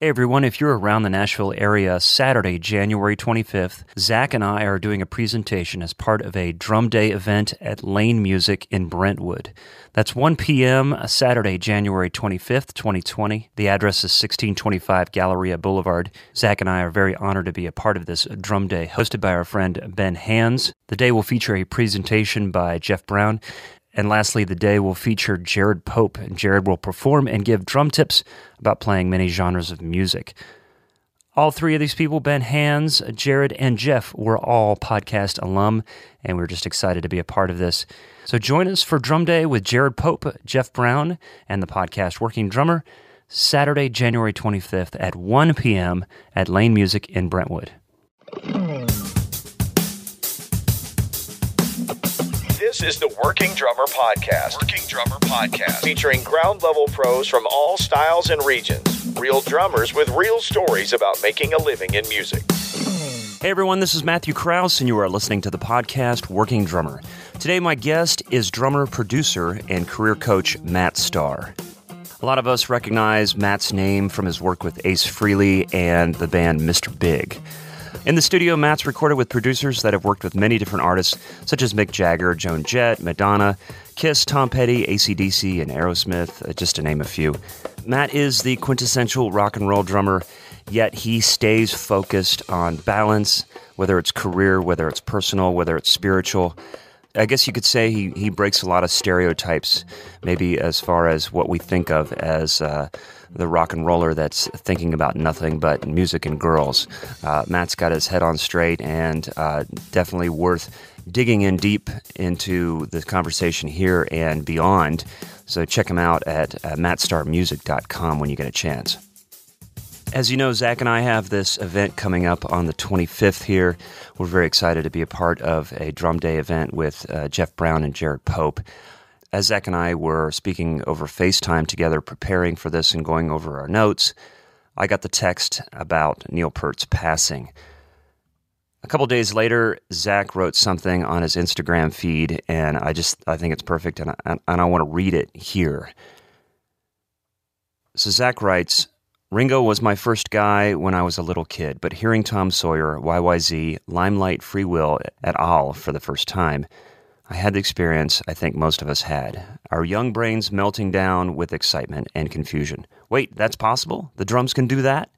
Hey everyone, if you're around the Nashville area, Saturday, January 25th, Zach and I are doing a presentation as part of a Drum Day event at Lane Music in Brentwood. That's 1 p.m. Saturday, January 25th, 2020. The address is 1625 Galleria Boulevard. Zach and I are very honored to be a part of this Drum Day, hosted by our friend Ben Hans. The day will feature a presentation by Jeff Brown. And lastly, the day will feature Jared Pope, and Jared will perform and give drum tips about playing many genres of music. All three of these people, Ben Hans, Jared, and Jeff, were all podcast alum, and we're just excited to be a part of this. So join us for Drum Day with Jared Pope, Jeff Brown, and the podcast Working Drummer, Saturday, January 25th at 1 p.m. at Lane Music in Brentwood. This is the Working Drummer Podcast. Working Drummer Podcast. Featuring ground-level pros from all styles and regions. Real drummers with real stories about making a living in music. Hey everyone, this is Matthew Krause, and you are listening to the podcast Working Drummer. Today my guest is drummer, producer, and career coach Matt Starr. A lot of us recognize Matt's name from his work with Ace Frehley and the band Mr. Big. In the studio, Matt's recorded with producers that have worked with many different artists, such as Mick Jagger, Joan Jett, Madonna, Kiss, Tom Petty, AC/DC, and Aerosmith, just to name a few. Matt is the quintessential rock and roll drummer, yet he stays focused on balance, whether it's career, whether it's personal, whether it's spiritual. I guess you could say he breaks a lot of stereotypes, maybe as far as what we think of as the rock and roller that's thinking about nothing but music and girls. Matt's got his head on straight, and definitely worth digging in deep into the conversation here and beyond. So check him out at mattstarmusic.com when you get a chance. As you know, Zach and I have this event coming up on the 25th here. We're very excited to be a part of a Drum Day event with Jeff Brown and Jared Pope. As Zach and I were speaking over FaceTime together, preparing for this and going over our notes, I got the text about Neil Peart's passing. A couple days later, Zach wrote something on his Instagram feed, and I think it's perfect, and I want to read it here. So Zach writes, Ringo was my first guy when I was a little kid, but hearing Tom Sawyer, YYZ, Limelight, Free Will et al. For the first time, I had the experience I think most of us had. Our young brains melting down with excitement and confusion. Wait, that's possible? The drums can do that?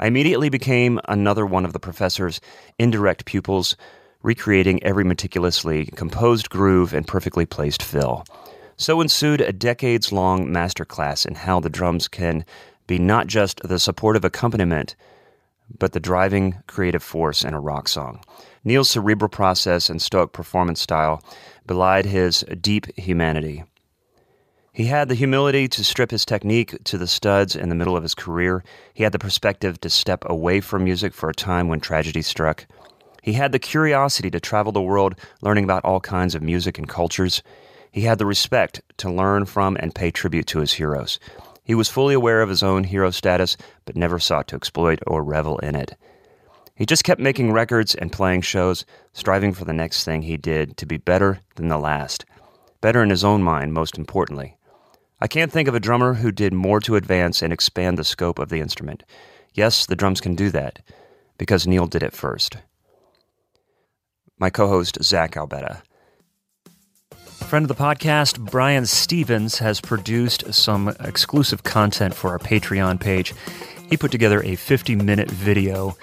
I immediately became another one of the professor's indirect pupils, recreating every meticulously composed groove and perfectly placed fill. So ensued a decades-long masterclass in how the drums can be not just the supportive accompaniment, but the driving creative force in a rock song. Neil's cerebral process and stoic performance style belied his deep humanity. He had the humility to strip his technique to the studs in the middle of his career. He had the perspective to step away from music for a time when tragedy struck. He had the curiosity to travel the world, learning about all kinds of music and cultures. He had the respect to learn from and pay tribute to his heroes. He was fully aware of his own hero status, but never sought to exploit or revel in it. He just kept making records and playing shows, striving for the next thing he did to be better than the last. Better in his own mind, most importantly. I can't think of a drummer who did more to advance and expand the scope of the instrument. Yes, the drums can do that, because Neil did it first. My co-host, Zach Albetta. Friend of the podcast, Brian Stevens, has produced some exclusive content for our Patreon page. He put together a 50-minute video,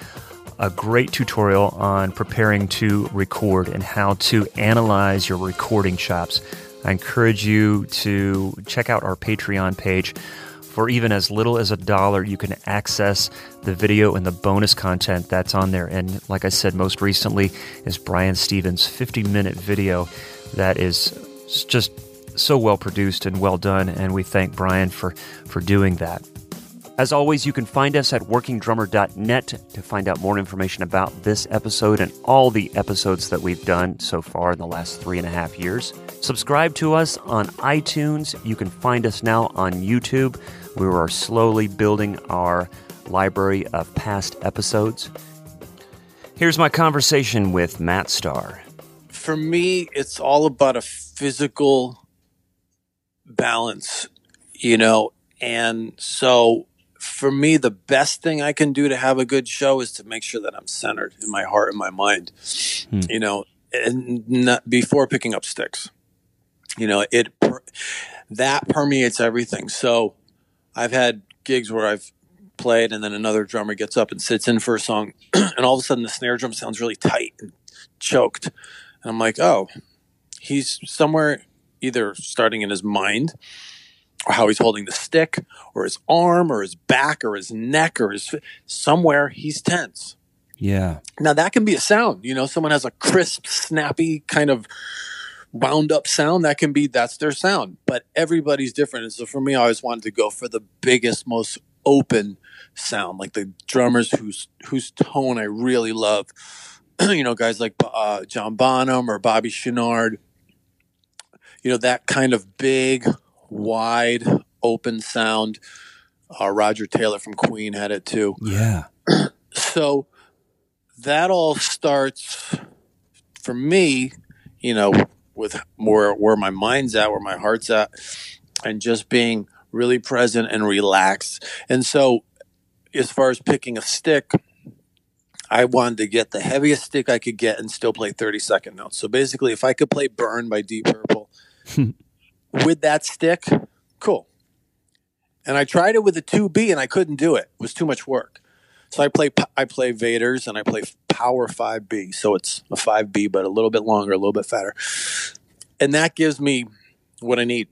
a great tutorial on preparing to record and how to analyze your recording chops. I encourage you to check out our Patreon page. For even as little as $1, you can access the video and the bonus content that's on there. And like I said, most recently is Brian Stevens' 50-minute video that is just so well produced and well done, and we thank Brian for doing that. As always, you can find us at WorkingDrummer.net to find out more information about this episode and all the episodes that we've done so far in the last 3.5 years. Subscribe to us on iTunes. You can find us now on YouTube. We are slowly building our library of past episodes. Here's my conversation with Matt Starr. For me, it's all about a physical balance, you know, and so for me, the best thing I can do to have a good show is to make sure that I'm centered in my heart and my mind, you know, and not before picking up sticks. You know, that permeates everything. So I've had gigs where I've played and then another drummer gets up and sits in for a song and all of a sudden the snare drum sounds really tight and choked. And I'm like, oh, he's somewhere either starting in his mind or how he's holding the stick or his arm or his back or his neck or his somewhere he's tense. Yeah. Now that can be a sound, you know, someone has a crisp, snappy kind of wound up sound that can be, that's their sound, but everybody's different. And so for me, I always wanted to go for the biggest, most open sound, like the drummers whose tone I really love, you know, guys like John Bonham or Bobby Chenard, you know, that kind of big, wide, open sound. Roger Taylor from Queen had it too. Yeah. So that all starts for me, you know, with where my mind's at, where my heart's at, and just being really present and relaxed. And so as far as picking a stick, I wanted to get the heaviest stick I could get and still play 30-second notes. So basically, if I could play Burn by Deep Purple with that stick, cool. And I tried it with a 2B and I couldn't do it. It was too much work. So I play Vaders and I play Power 5B. So it's a 5B, but a little bit longer, a little bit fatter. And that gives me what I need.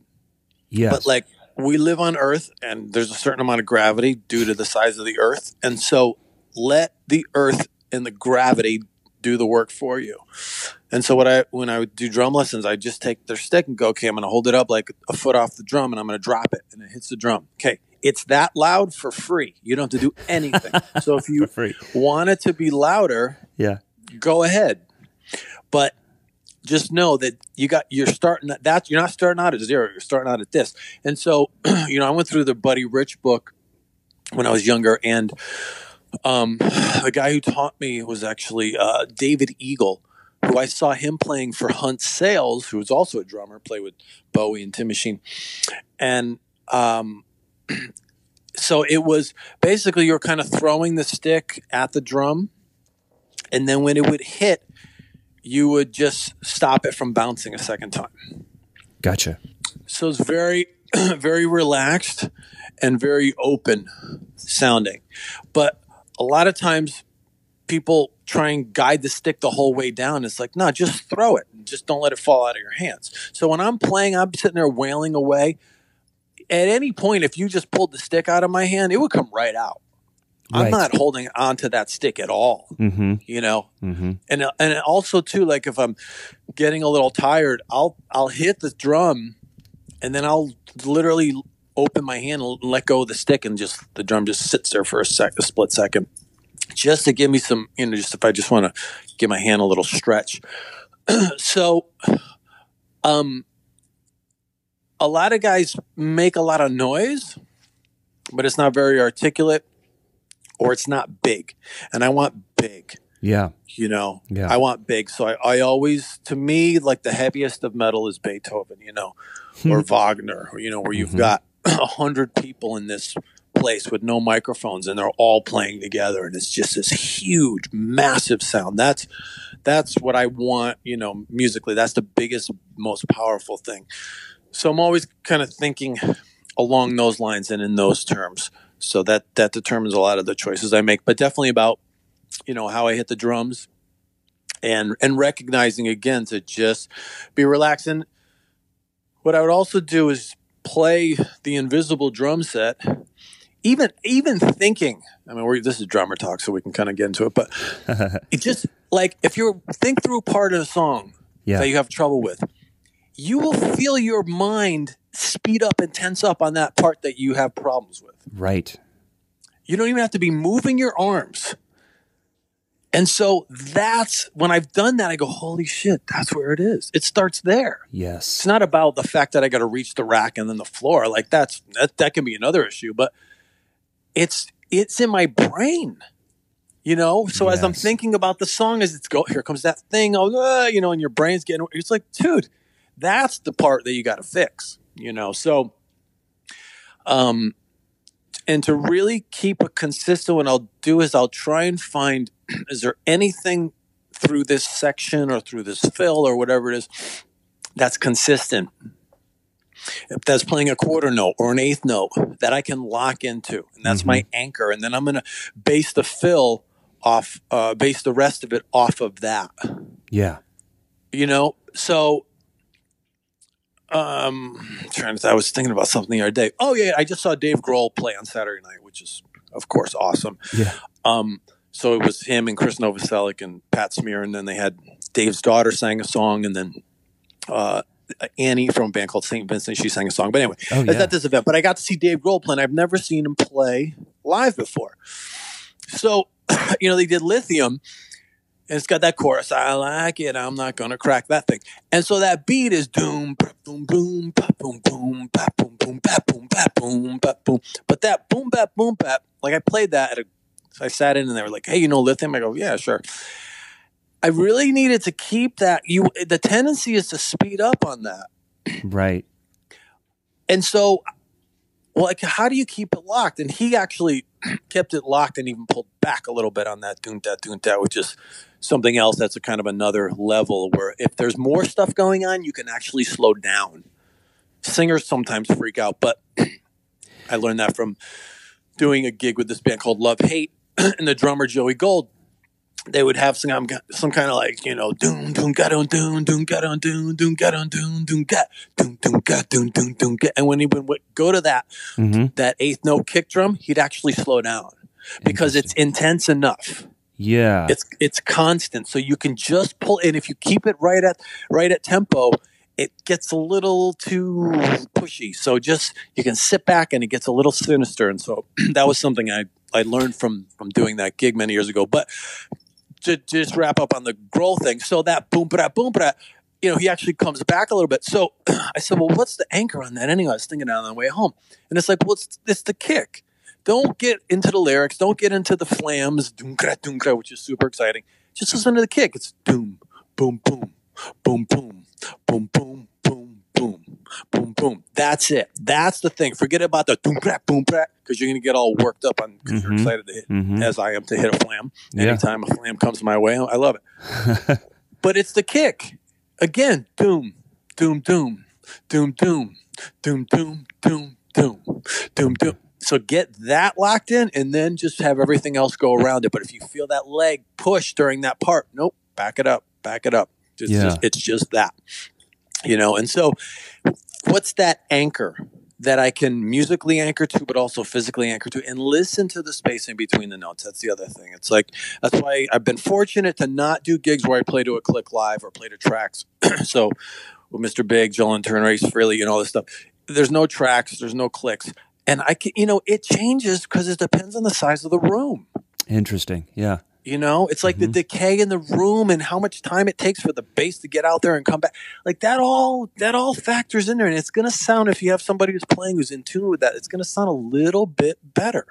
Yes. But like we live on Earth and there's a certain amount of gravity due to the size of the Earth. And so let the Earth and the gravity do the work for you. And so when I would do drum lessons, I'd just take their stick and go, okay, I'm going to hold it up like a foot off the drum and I'm going to drop it and it hits the drum. Okay. It's that loud for free. You don't have to do anything. So if you want it to be louder, yeah, go ahead. But just know that you're not starting out at zero. You're starting out at this. And so, you know, I went through the Buddy Rich book when I was younger, and the guy who taught me was actually David Eagle, who I saw him playing for Hunt Sales, who was also a drummer, played with Bowie and Tim Machine, and so it was basically you're kind of throwing the stick at the drum, and then when it would hit, you would just stop it from bouncing a second time. Gotcha. So it's very, very relaxed and very open sounding. But a lot of times people try and guide the stick the whole way down. It's like, no, just throw it. Just don't let it fall out of your hands. So when I'm playing, I'm sitting there wailing away. At any point, if you just pulled the stick out of my hand, it would come right out. Right. I'm not holding onto that stick at all, you know? And also, too, like if I'm getting a little tired, I'll hit the drum, and then I'll literally open my hand and let go of the stick, and just the drum just sits there for a split second, just to give me some, you know, just if I just want to give my hand a little stretch. So, a lot of guys make a lot of noise, but it's not very articulate or it's not big. And I want big. Yeah. You know, yeah. I want big. So I always, to me, like the heaviest of metal is Beethoven, you know, or Wagner, you know, where you've got 100 people in this place with no microphones and they're all playing together. And it's just this huge, massive sound. That's what I want, you know, musically. That's the biggest, most powerful thing. So I'm always kind of thinking along those lines and in those terms. So that determines a lot of the choices I make, but definitely about, you know, how I hit the drums and recognizing again to just be relaxed. And what I would also do is play the invisible drum set, even thinking, I mean, this is drummer talk, so we can kind of get into it, but it just like, if you think through part of a song that you have trouble with, you will feel your mind speed up and tense up on that part that you have problems with. Right. You don't even have to be moving your arms. And so that's when I've done that, I go, holy shit, that's where it is. It starts there. Yes. It's not about the fact that I got to reach the rack and then the floor. Like that can be another issue, but it's in my brain. You know, so as I'm thinking about the song, as it's go, here comes that thing. Oh, you know, and your brain's getting, it's like, dude, that's the part that you got to fix, you know? So, And to really keep it consistent, what I'll do is I'll try and find, is there anything through this section or through this fill or whatever it is that's consistent? If that's playing a quarter note or an eighth note that I can lock into, and that's my anchor. And then I'm going to base the rest of it off of that. Yeah. You know, so I was thinking about something the other day. Oh yeah. I just saw Dave Grohl play on Saturday night, which is of course awesome. Yeah. So it was him and Chris Novoselic and Pat Smear. And then they had Dave's daughter sang a song, and then, Annie from a band called St. Vincent, she sang a song. But anyway, I was at this event. But I got to see Dave Grohl play, and I've never seen him play live before. So, you know, they did Lithium, and it's got that chorus, I like it, I'm not going to crack that thing. And so that beat is doom, boom, boom, bap, boom, boom, bap, boom, boom, bap, boom, bap, boom, bap, boom. But that boom, bap, boom, bap, like I played that I sat in, and they were like, hey, you know Lithium? I go, yeah, sure. I really needed to keep that. The tendency is to speed up on that. Right. And so, how do you keep it locked? And he actually kept it locked and even pulled back a little bit on that doom-da, which is something else that's a kind of another level where if there's more stuff going on, you can actually slow down. Singers sometimes freak out, but I learned that from doing a gig with this band called Love Hate and the drummer Joey Gold. They would have some kind of like, you know, doom, doom, ga, doom, doom, doom, ga, doom, doom, doom, ga, doom, doom, doom, ga, doom, doom, ga, doom, doom, doom, ga. And when he would go to that eighth note kick drum, he'd actually slow down because it's intense enough. Yeah. It's constant. So you can just pull in. If you keep it right at tempo, it gets a little too pushy. So just, you can sit back and it gets a little sinister. And so that was something I learned from doing that gig many years ago. But to just wrap up on the Grohl thing, so that boom, bra, you know, he actually comes back a little bit. So I said, well, what's the anchor on that anyway? I was thinking on the way home. And it's like, well, it's the kick. Don't get into the lyrics. Don't get into the flams, doom, which is super exciting. Just listen to the kick. It's doom, boom, boom, boom, boom, boom, boom, boom, boom, boom, boom. That's it. That's the thing. Forget about the boom, bra, because you're going to get all worked up on because you're excited to hit, as I am to hit a flam. Anytime a flam comes my way, I love it. But it's the kick. Again, doom, doom, doom, doom, doom, doom, doom, doom, doom, doom, doom. So get that locked in and then just have everything else go around it. But if you feel that leg push during that part, nope, back it up. It's just that, you know. And so what's that anchor that I can musically anchor to, but also physically anchor to, and listen to the space in between the notes? That's the other thing. It's like, that's why I've been fortunate to not do gigs where I play to a click live or play to tracks. So with Mr. Big, Joan Jett, Ace Frehley, and all this stuff, there's no tracks, there's no clicks. And I can, you know, it changes because it depends on the size of the room. Interesting. Yeah. You know, it's like the decay in the room and how much time it takes for the bass to get out there and come back. Like that all factors in there. And it's going to sound, if you have somebody who's playing who's in tune with that, it's going to sound a little bit better,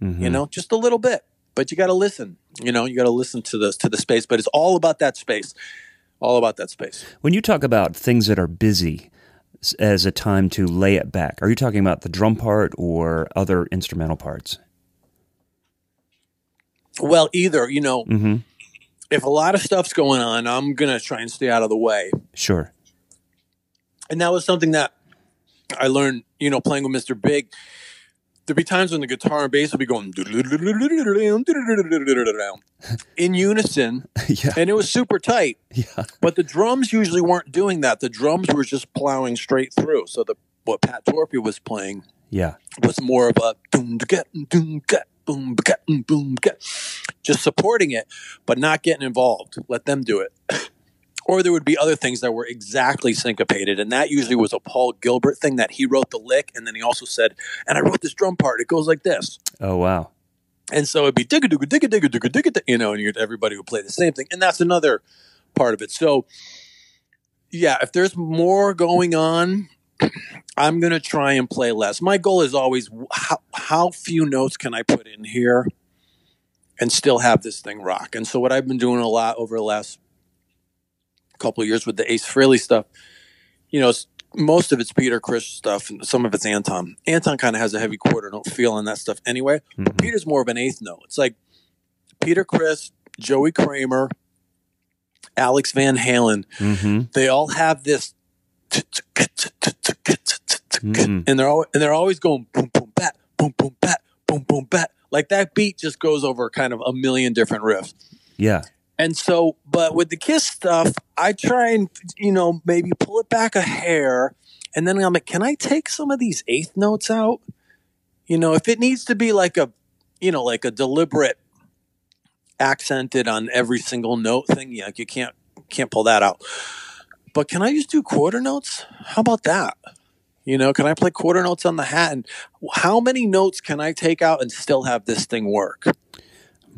you know, just a little bit. But you got to listen, you know, you got to listen to the space. But it's all about that space, all about that space. When you talk about things that are busy as a time to lay it back, are you talking about the drum part or other instrumental parts? Well, either, you know, if a lot of stuff's going on, I'm going to try and stay out of the way. Sure. And that was something that I learned, you know, playing with Mr. Big. There'd be times when the guitar and bass would be going in unison, and it was super tight. Yeah. But the drums usually weren't doing that. The drums were just plowing straight through. So what Pat Torpey was playing was more of a doom-da-get, boom, boom, boom, just supporting it, but not getting involved. Let them do it. Or there would be other things that were exactly syncopated, and that usually was a Paul Gilbert thing that he wrote the lick, and then he also said, and I wrote this drum part. It goes like this. Oh, wow. And so it'd be digga, digga, digga, digga, digga, digga, you know, and everybody would play the same thing. And that's another part of it. So, yeah, if there's more going on, I'm going to try and play less. My goal is always how few notes can I put in here and still have this thing rock. And so what I've been doing a lot over the last couple of years with the Ace Frehley stuff, you know, most of it's Peter Criss stuff, and some of it's Anton. Anton kind of has a heavy quarter note feel on that stuff anyway. Mm-hmm. But Peter's more of an eighth note. It's like Peter Criss, Joey Kramer, Alex Van Halen. Mm-hmm. They all have this, mm-hmm. and they're always going boom boom bat, boom boom bat, boom boom bat. Like that beat just goes over kind of a million different riffs. Yeah. And so, but with the Kiss stuff, I try and, you know, maybe pull it back a hair. And then I'm like, can I take some of these eighth notes out? You know, if it needs to be like a, you know, like a deliberate accented on every single note thing, yeah, like you can't pull that out. But can I just do quarter notes? How about that? You know, can I play quarter notes on the hat? And how many notes can I take out and still have this thing work?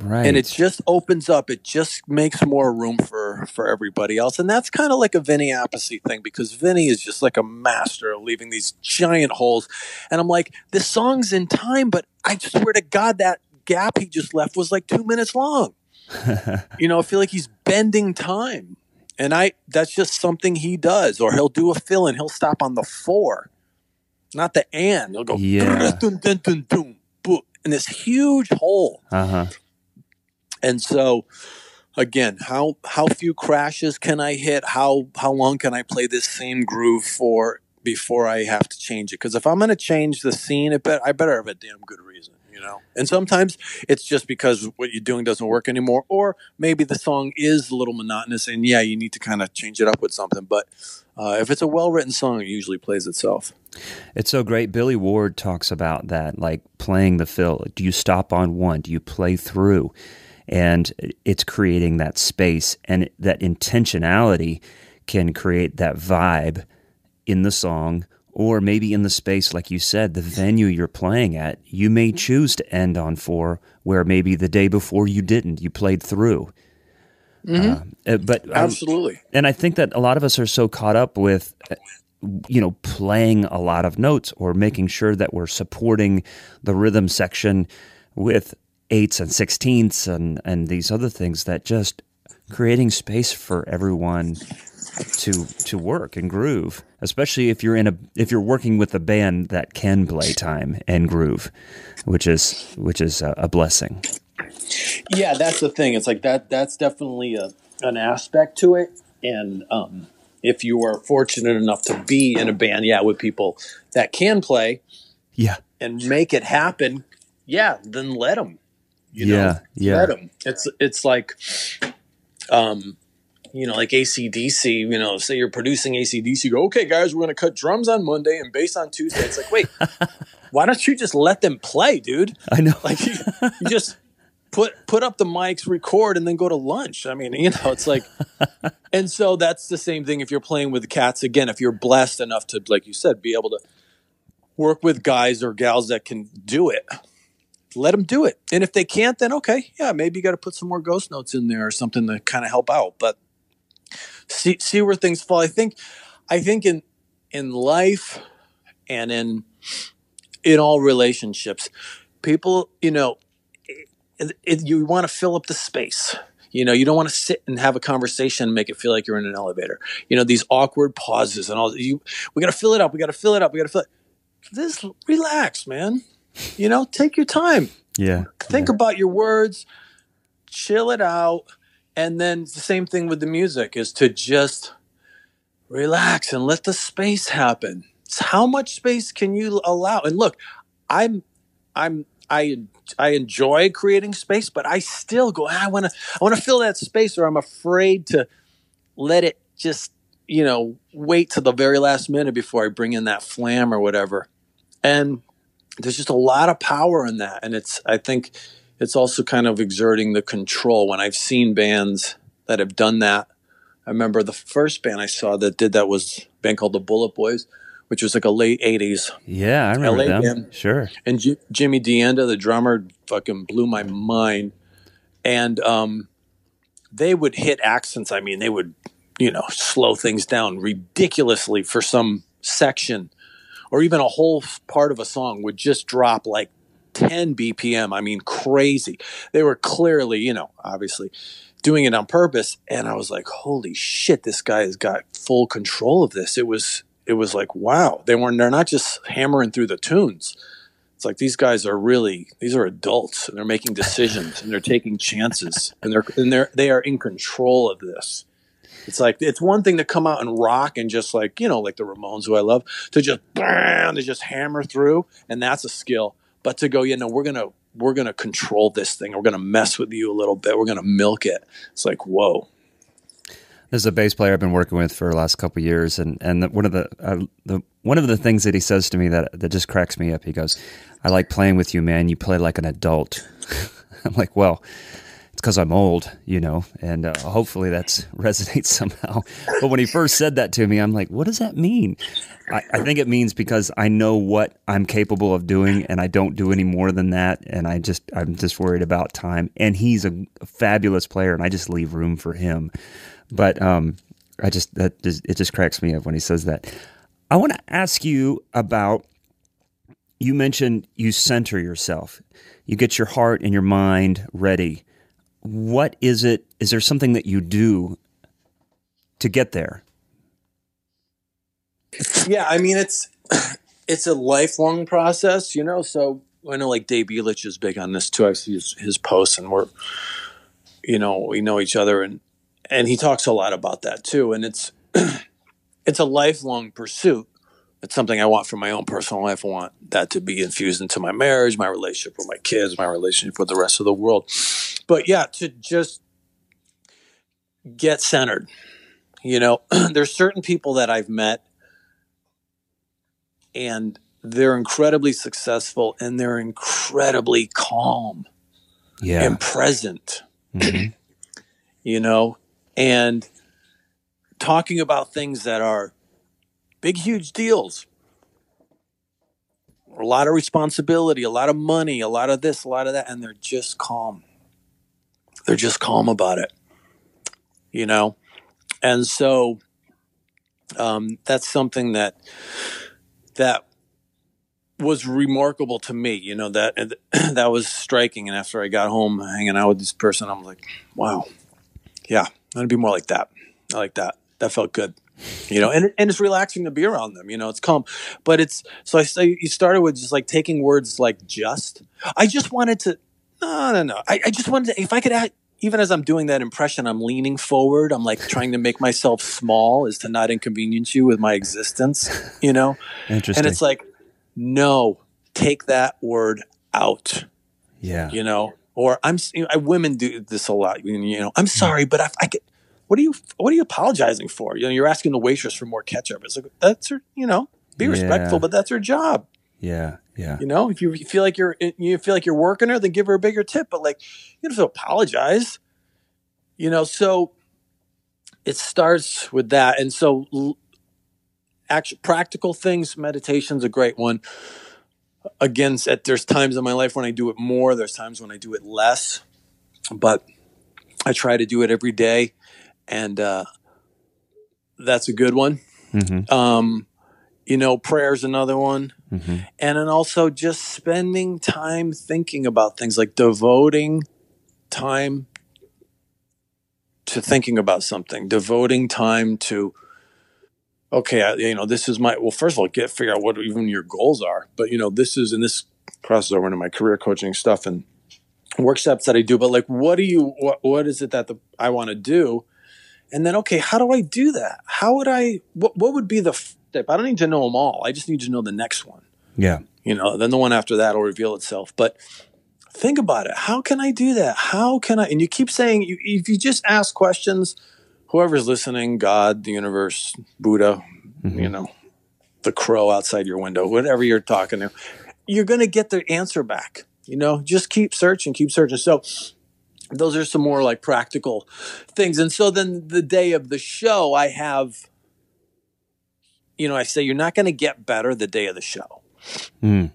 Right. And it just opens up. It just makes more room for everybody else. And that's kind of like a Vinny Appice thing, because Vinny is just like a master of leaving these giant holes. And I'm like, this song's in time, but I swear to God, that gap he just left was like 2 minutes long. You know, I feel like he's bending time. And that's just something he does. Or he'll do a fill-in. He'll stop on the four, not the and. He'll go, yeah. In this huge hole. Uh-huh. And so, again, how few crashes can I hit? How long can I play this same groove for before I have to change it? Because if I'm going to change the scene, I better have a damn good reason, you know? And sometimes it's just because what you're doing doesn't work anymore, or maybe the song is a little monotonous, and, yeah, you need to kind of change it up with something. But if it's a well-written song, it usually plays itself. It's so great. Billy Ward talks about that, like playing the fill. Do you stop on one? Do you play through? And it's creating that space, and that intentionality can create that vibe in the song, or maybe in the space, like you said, the venue you're playing at. You may choose to end on four, where maybe the day before you didn't. You played through. Mm-hmm. But absolutely. And I think that a lot of us are so caught up with, you know, playing a lot of notes or making sure that we're supporting the rhythm section with eights and sixteenths and these other things, that just creating space for everyone to work and groove, especially if you're working with a band that can play time and groove, which is a blessing. Yeah, that's the thing. It's like that's definitely an aspect to it. And if you are fortunate enough to be in a band, yeah, with people that can play, yeah, and make it happen, yeah, then let them. Let them. It's like, you know, like AC/DC, you know, say you're producing AC/DC, you go, okay, guys, we're going to cut drums on Monday and bass on Tuesday. It's like, wait, why don't you just let them play, dude? I know. Like, you just put up the mics, record, and then go to lunch. I mean, you know, it's like, and so that's the same thing if you're playing with cats. Again, if you're blessed enough to, like you said, be able to work with guys or gals that can do it, let them do it. And if they can't, then okay, yeah, maybe you got to put some more ghost notes in there or something to kind of help out. But see where things fall. I think in life and in all relationships, people, you know, you want to fill up the space. You know, you don't want to sit and have a conversation and make it feel like you're in an elevator. You know, these awkward pauses and all. We got to fill it up. We got to fill it up. We got to fill it. Just relax, man. You know, take your time. Yeah. Think about your words, chill it out. And then the same thing with the music is to just relax and let the space happen. It's how much space can you allow? And look, I enjoy creating space, but I still go, I want to fill that space, or I'm afraid to let it just, you know, wait till the very last minute before I bring in that flam or whatever. And there's just a lot of power in that. And I think it's also kind of exerting the control. When I've seen bands that have done that, I remember the first band I saw that did that was a band called the Bullet Boys, which was like a late 80s. Yeah, I remember LA them. Band. Sure. And Jimmy DeAnda, the drummer, fucking blew my mind. And they would hit accents. I mean, they would, you know, slow things down ridiculously for some section. Or even a whole part of a song would just drop like 10 BPM. I mean, crazy. They were clearly, you know, obviously doing it on purpose. And I was like, holy shit, this guy has got full control of this. It was it was like, wow, they're not just hammering through the tunes. It's like, these guys are really, these are adults, and they're making decisions and they're taking chances, and they are in control of this. It's like, it's one thing to come out and rock and just like, you know, like the Ramones, who I love, to just hammer through, and that's a skill. But to go, you know, we're gonna control this thing. We're gonna mess with you a little bit. We're gonna milk it. It's like, whoa. There's a bass player I've been working with for the last couple of years, and one of the things that he says to me that just cracks me up. He goes, "I like playing with you, man. You play like an adult." I'm like, well, it's because I'm old, you know, and hopefully that resonates somehow. But when he first said that to me, I'm like, what does that mean? I think it means because I know what I'm capable of doing, and I don't do any more than that, and I'm just worried about time. And he's a fabulous player, and I just leave room for him. But it just cracks me up when he says that. I want to ask you about, you mentioned you center yourself. You get your heart and your mind ready. What is it? Is there something that you do to get there? Yeah, I mean, it's a lifelong process, you know. So I know, like, Dave Elitch is big on this too. I see his posts, and we know each other, and he talks a lot about that too. And it's a lifelong pursuit. It's something I want for my own personal life. I want that to be infused into my marriage, my relationship with my kids, my relationship with the rest of the world. But yeah, to just get centered. You know, there's certain people that I've met, and they're incredibly successful, and they're incredibly calm, yeah, and present. Mm-hmm. You know, and talking about things that are big, huge deals, a lot of responsibility, a lot of money, a lot of this, a lot of that, and they're just calm. They're just calm about it, you know? And so that's something that was remarkable to me, you know, that was striking. And after I got home hanging out with this person, I'm like, wow, yeah, I'm going to be more like that. I like that. That felt good, you know, and it's relaxing to be around them, you know, it's calm. But so I say, you started with just like taking words like just, I just wanted to, no. I just wanted to, if I could act, even as I'm doing that impression, I'm leaning forward. I'm like trying to make myself small is to not inconvenience you with my existence, you know? Interesting. And it's like, no, take that word out. Yeah. You know, or women do this a lot. You know, I'm sorry, but I could, what are you apologizing for? You know, you're asking the waitress for more ketchup. It's like, that's her, you know, be respectful, but that's her job. Yeah. Yeah. You know, if you feel like you're working her, then give her a bigger tip, but like, you don't have to apologize, you know? So it starts with that. And so actual practical things, meditation's a great one. Again, there's times in my life when I do it more, there's times when I do it less, but I try to do it every day. And, that's a good one. Mm-hmm. You know, prayer's another one. Mm-hmm. And then also just spending time thinking about things, like devoting time to thinking about something, devoting time to, okay, this is well, first of all, figure out what even your goals are. But, you know, this crosses over into my career coaching stuff and workshops that I do. But like, what is it that I want to do? And then, okay, how do I do that? How would what would be the step? I don't need to know them all. I just need to know the next one. Yeah. You know, then the one after that will reveal itself. But think about it. How can I do that? How can I? And you keep saying, if you just ask questions, whoever's listening, God, the universe, Buddha, mm-hmm. you know, the crow outside your window, whatever you're talking to, you're going to get the answer back. You know, just keep searching. So those are some more like practical things. And so then the day of the show, I have, you know, I say, you're not going to get better the day of the show. Mm.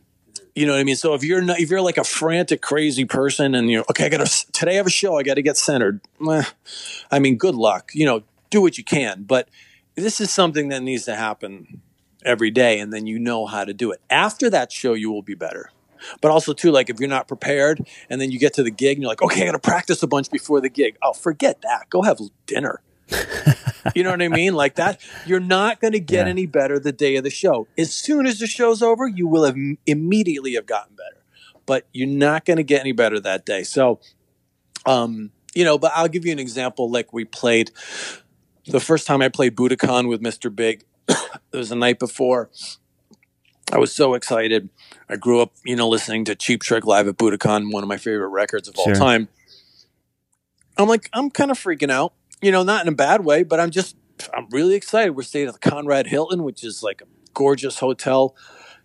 You know what I mean? So if you're like a frantic, crazy person and you're, okay, today I have a show, I got to get centered. I mean, good luck, you know, do what you can, but this is something that needs to happen every day. And then you know how to do it. After that show, you will be better. But also too, like if you're not prepared and then you get to the gig and you're like, okay, I got to practice a bunch before the gig. Oh, forget that. Go have dinner. You know what I mean? Like that, you're not going to get any better the day of the show. As soon as the show's over, you will have immediately have gotten better, but you're not going to get any better that day. So, you know, but I'll give you an example. Like we played the first time I played Budokan with Mr. Big, it was the night before. I was so excited. I grew up, you know, listening to Cheap Trick live at Budokan, one of my favorite records of all time. I'm like, I'm kind of freaking out, you know, not in a bad way, but I'm really excited. We're staying at the Conrad Hilton, which is like a gorgeous hotel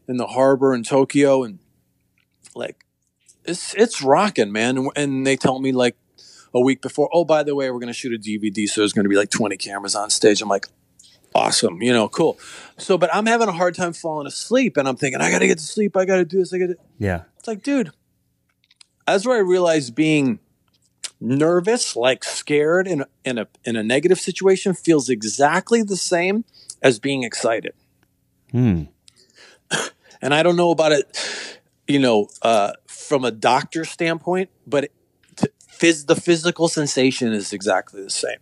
in the harbor in Tokyo. And like, it's rocking, man. And they tell me like a week before, oh, by the way, we're going to shoot a DVD. So there's going to be like 20 cameras on stage. I'm like, awesome, you know, cool. So, but I'm having a hard time falling asleep, and I'm thinking, I got to get to sleep. I got to do this. I got to. Yeah. It's like, dude, that's where I realized being nervous, like scared in a negative situation feels exactly the same as being excited. And I don't know about it, you know, from a doctor standpoint, but the physical sensation is exactly the same.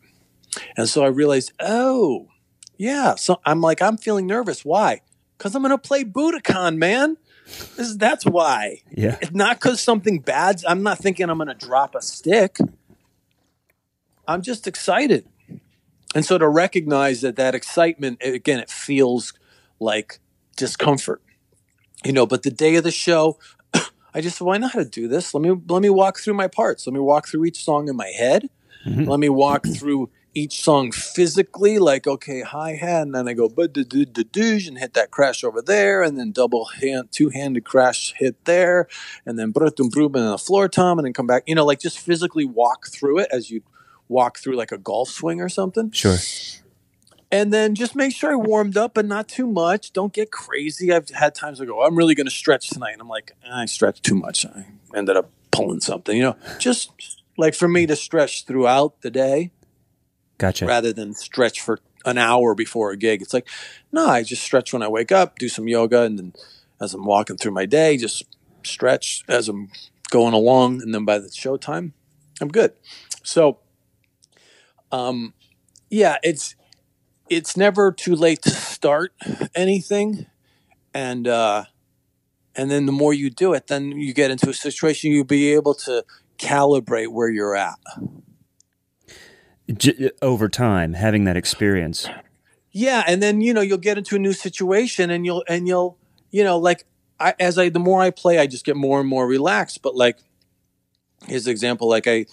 And so I realized, oh, yeah. So I'm like, I'm feeling nervous. Why? Because I'm going to play Budokan, man. That's why. Yeah. Not because something bad. I'm not thinking I'm going to drop a stick. I'm just excited. And so to recognize that excitement, again, it feels like discomfort, you know, but the day of the show, I just said, well, I know how to do this. Let me walk through my parts. Let me walk through each song in my head. Let me walk through each song physically, like, okay, high hat, and then I go, and hit that crash over there, and then double hand, two-handed crash hit there, and then a floor tom, and then come back, you know, like just physically walk through it as you walk through like a golf swing or something. Sure. And then just make sure I warmed up, but not too much. Don't get crazy. I've had times I go, I'm really going to stretch tonight, and I'm like, I stretched too much. I ended up pulling something, you know, just like for me to stretch throughout the day. Gotcha. Rather than stretch for an hour before a gig. It's like, no, I just stretch when I wake up, do some yoga, and then as I'm walking through my day, just stretch as I'm going along, and then by the show time, I'm good. So, yeah, it's never too late to start anything, and then the more you do it, then you get into a situation you'll be able to calibrate where you're at. Over time, having that experience. Yeah, and then, you know, you'll get into a new situation and you'll you know, like the more I play, I just get more and more relaxed. But like, here's an example, like I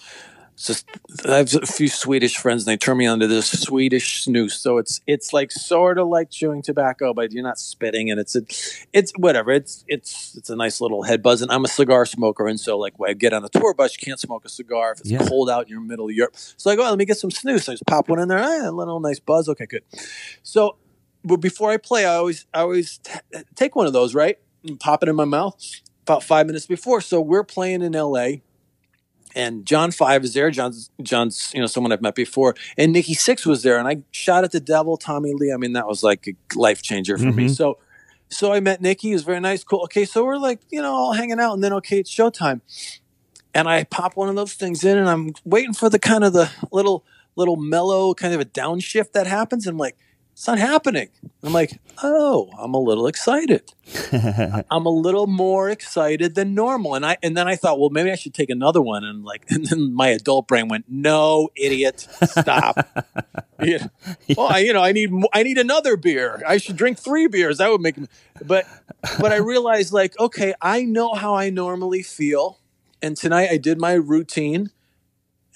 have a few Swedish friends and they turn me onto this Swedish snus. So it's like sort of like chewing tobacco, but you're not spitting, and it's whatever. It's a nice little head buzz. And I'm a cigar smoker, and so like when I get on a tour bus, you can't smoke a cigar if it's cold out in your middle of Europe. So I go, let me get some snus. So I just pop one in there, a little nice buzz. Okay, good. So, but before I play, I always take one of those, right, and pop it in my mouth about 5 minutes before. So we're playing in L.A., and John Five is there. John's, you know, someone I've met before. And Nikki Sixx was there. And I shot at the devil, Tommy Lee. I mean, that was like a life changer for me. So I met Nikki. It was very nice, cool. Okay, so we're like, you know, all hanging out. And then, okay, it's showtime. And I pop one of those things in, and I'm waiting for the kind of the little mellow kind of a downshift that happens. And I'm like, it's not happening. And I'm like, oh, I'm a little excited. I'm a little more excited than normal. And then I thought, well, maybe I should take another one. And like, and then my adult brain went, no, idiot, stop. Yeah. Well, I need another beer. I should drink 3 beers. That would make me. But I realized, like, okay, I know how I normally feel, and tonight I did my routine,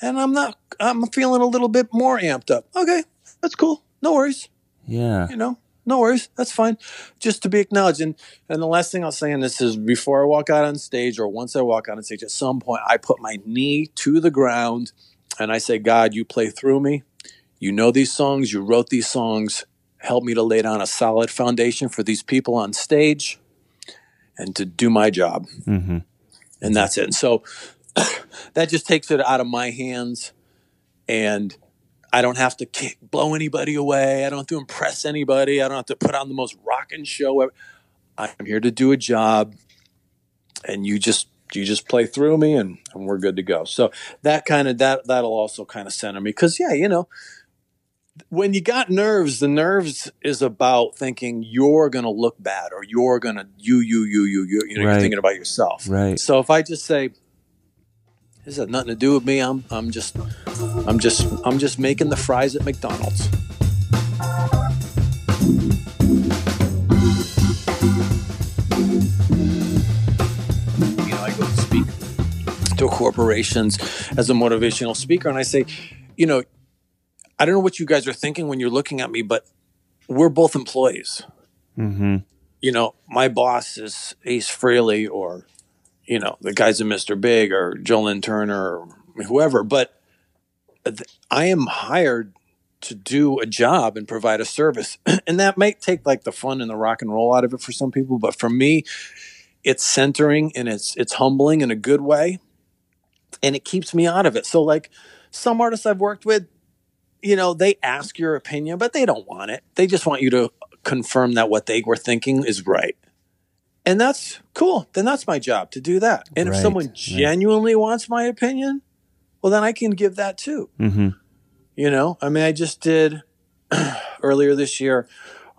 and I'm feeling a little bit more amped up. Okay, that's cool. No worries. Yeah. You know, no worries. That's fine. Just to be acknowledged. And the last thing I'll say in this is before I walk out on stage, or once I walk out on stage, at some point I put my knee to the ground and I say, God, you play through me. You know these songs. You wrote these songs. Help me to lay down a solid foundation for these people on stage and to do my job. And that's it. And so that just takes it out of my hands, and I don't have to blow anybody away. I don't have to impress anybody. I don't have to put on the most rocking show ever. I'm here to do a job, and you just play through me, and we're good to go. So that'll also kind of center me, because, yeah, you know, when you got nerves, the nerves is about thinking you're going to look bad or you're going to you know, you're thinking about yourself. Right. So if I just say, this has nothing to do with me, I'm just making the fries at McDonald's. You know, I go speak to corporations as a motivational speaker, and I say, you know, I don't know what you guys are thinking when you're looking at me, but we're both employees. Mm-hmm. You know, my boss is Ace Frehley, or, you know, the guys in Mr. Big or Jolene Turner or whoever, but I am hired to do a job and provide a service. And that might take like the fun and the rock and roll out of it for some people. But for me, it's centering and it's humbling in a good way, and it keeps me out of it. So like some artists I've worked with, you know, they ask your opinion, but they don't want it. They just want you to confirm that what they were thinking is right. And that's cool. Then that's my job to do that. And if someone genuinely wants my opinion, well, then I can give that too. Mm-hmm. You know, I mean, I just did earlier this year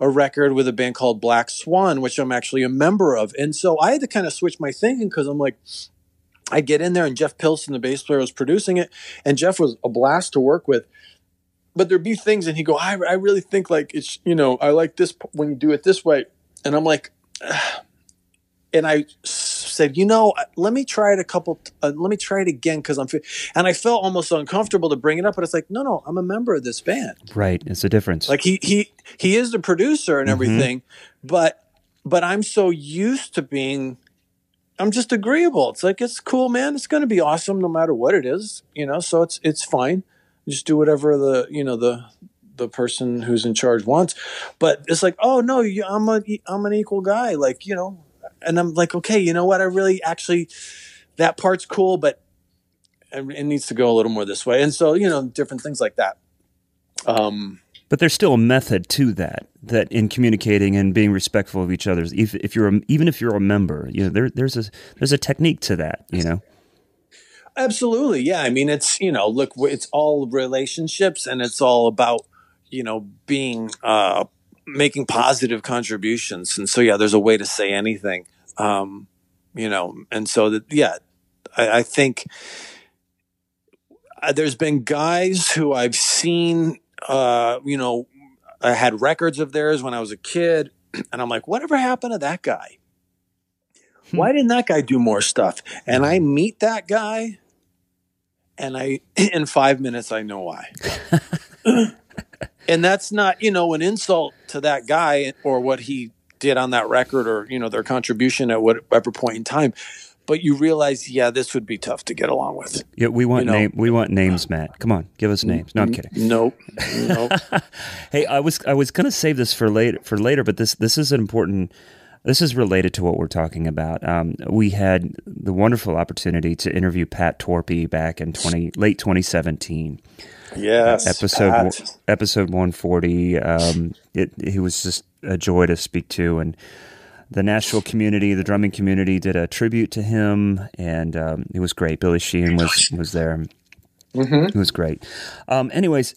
a record with a band called Black Swan, which I'm actually a member of. And so I had to kind of switch my thinking, because I'm like, I get in there and Jeff Pilson, the bass player, was producing it. And Jeff was a blast to work with. But there'd be things and he'd go, I really think like it's, you know, I like this when you do it this way. And I'm like, ugh. And I said, you know, let me try it again, because and I felt almost uncomfortable to bring it up, but it's like, no, I'm a member of this band. Right, it's a difference. Like he is the producer and everything, mm-hmm. but I'm so used to being, I'm just agreeable. It's like, it's cool, man. It's going to be awesome no matter what it is, you know. So it's fine. Just do whatever the, you know, the person who's in charge wants. But it's like, oh no, I'm an equal guy, like, you know. And I'm like, okay, you know what? I really actually, that part's cool, but it needs to go a little more this way. And so, you know, different things like that. But there's still a method to that in communicating and being respectful of each other. Even if you're a member, you know, there's a technique to that, you know? Absolutely. Yeah. I mean, it's, you know, look, it's all relationships, and it's all about, you know, being, making positive contributions. And so, yeah, there's a way to say anything, you know, and so that, yeah, I think there's been guys who I've seen, you know, I had records of theirs when I was a kid, and I'm like, whatever happened to that guy? Why didn't that guy do more stuff? And I meet that guy, and in 5 minutes, I know why. And that's not, you know, an insult to that guy or what he did on that record, or, you know, their contribution at whatever point in time. But you realize, yeah, this would be tough to get along with. Yeah, we want names, Matt. Come on, give us names. No, I'm kidding. Nope. Hey, I was going to save this for later, but this is important. This is related to what we're talking about. We had the wonderful opportunity to interview Pat Torpey back in late 2017. Yes, episode 140. He was just a joy to speak to, and the Nashville community, the drumming community, did a tribute to him, and it was great. Billy Sheehan was there. Mm-hmm. It was great. Anyways,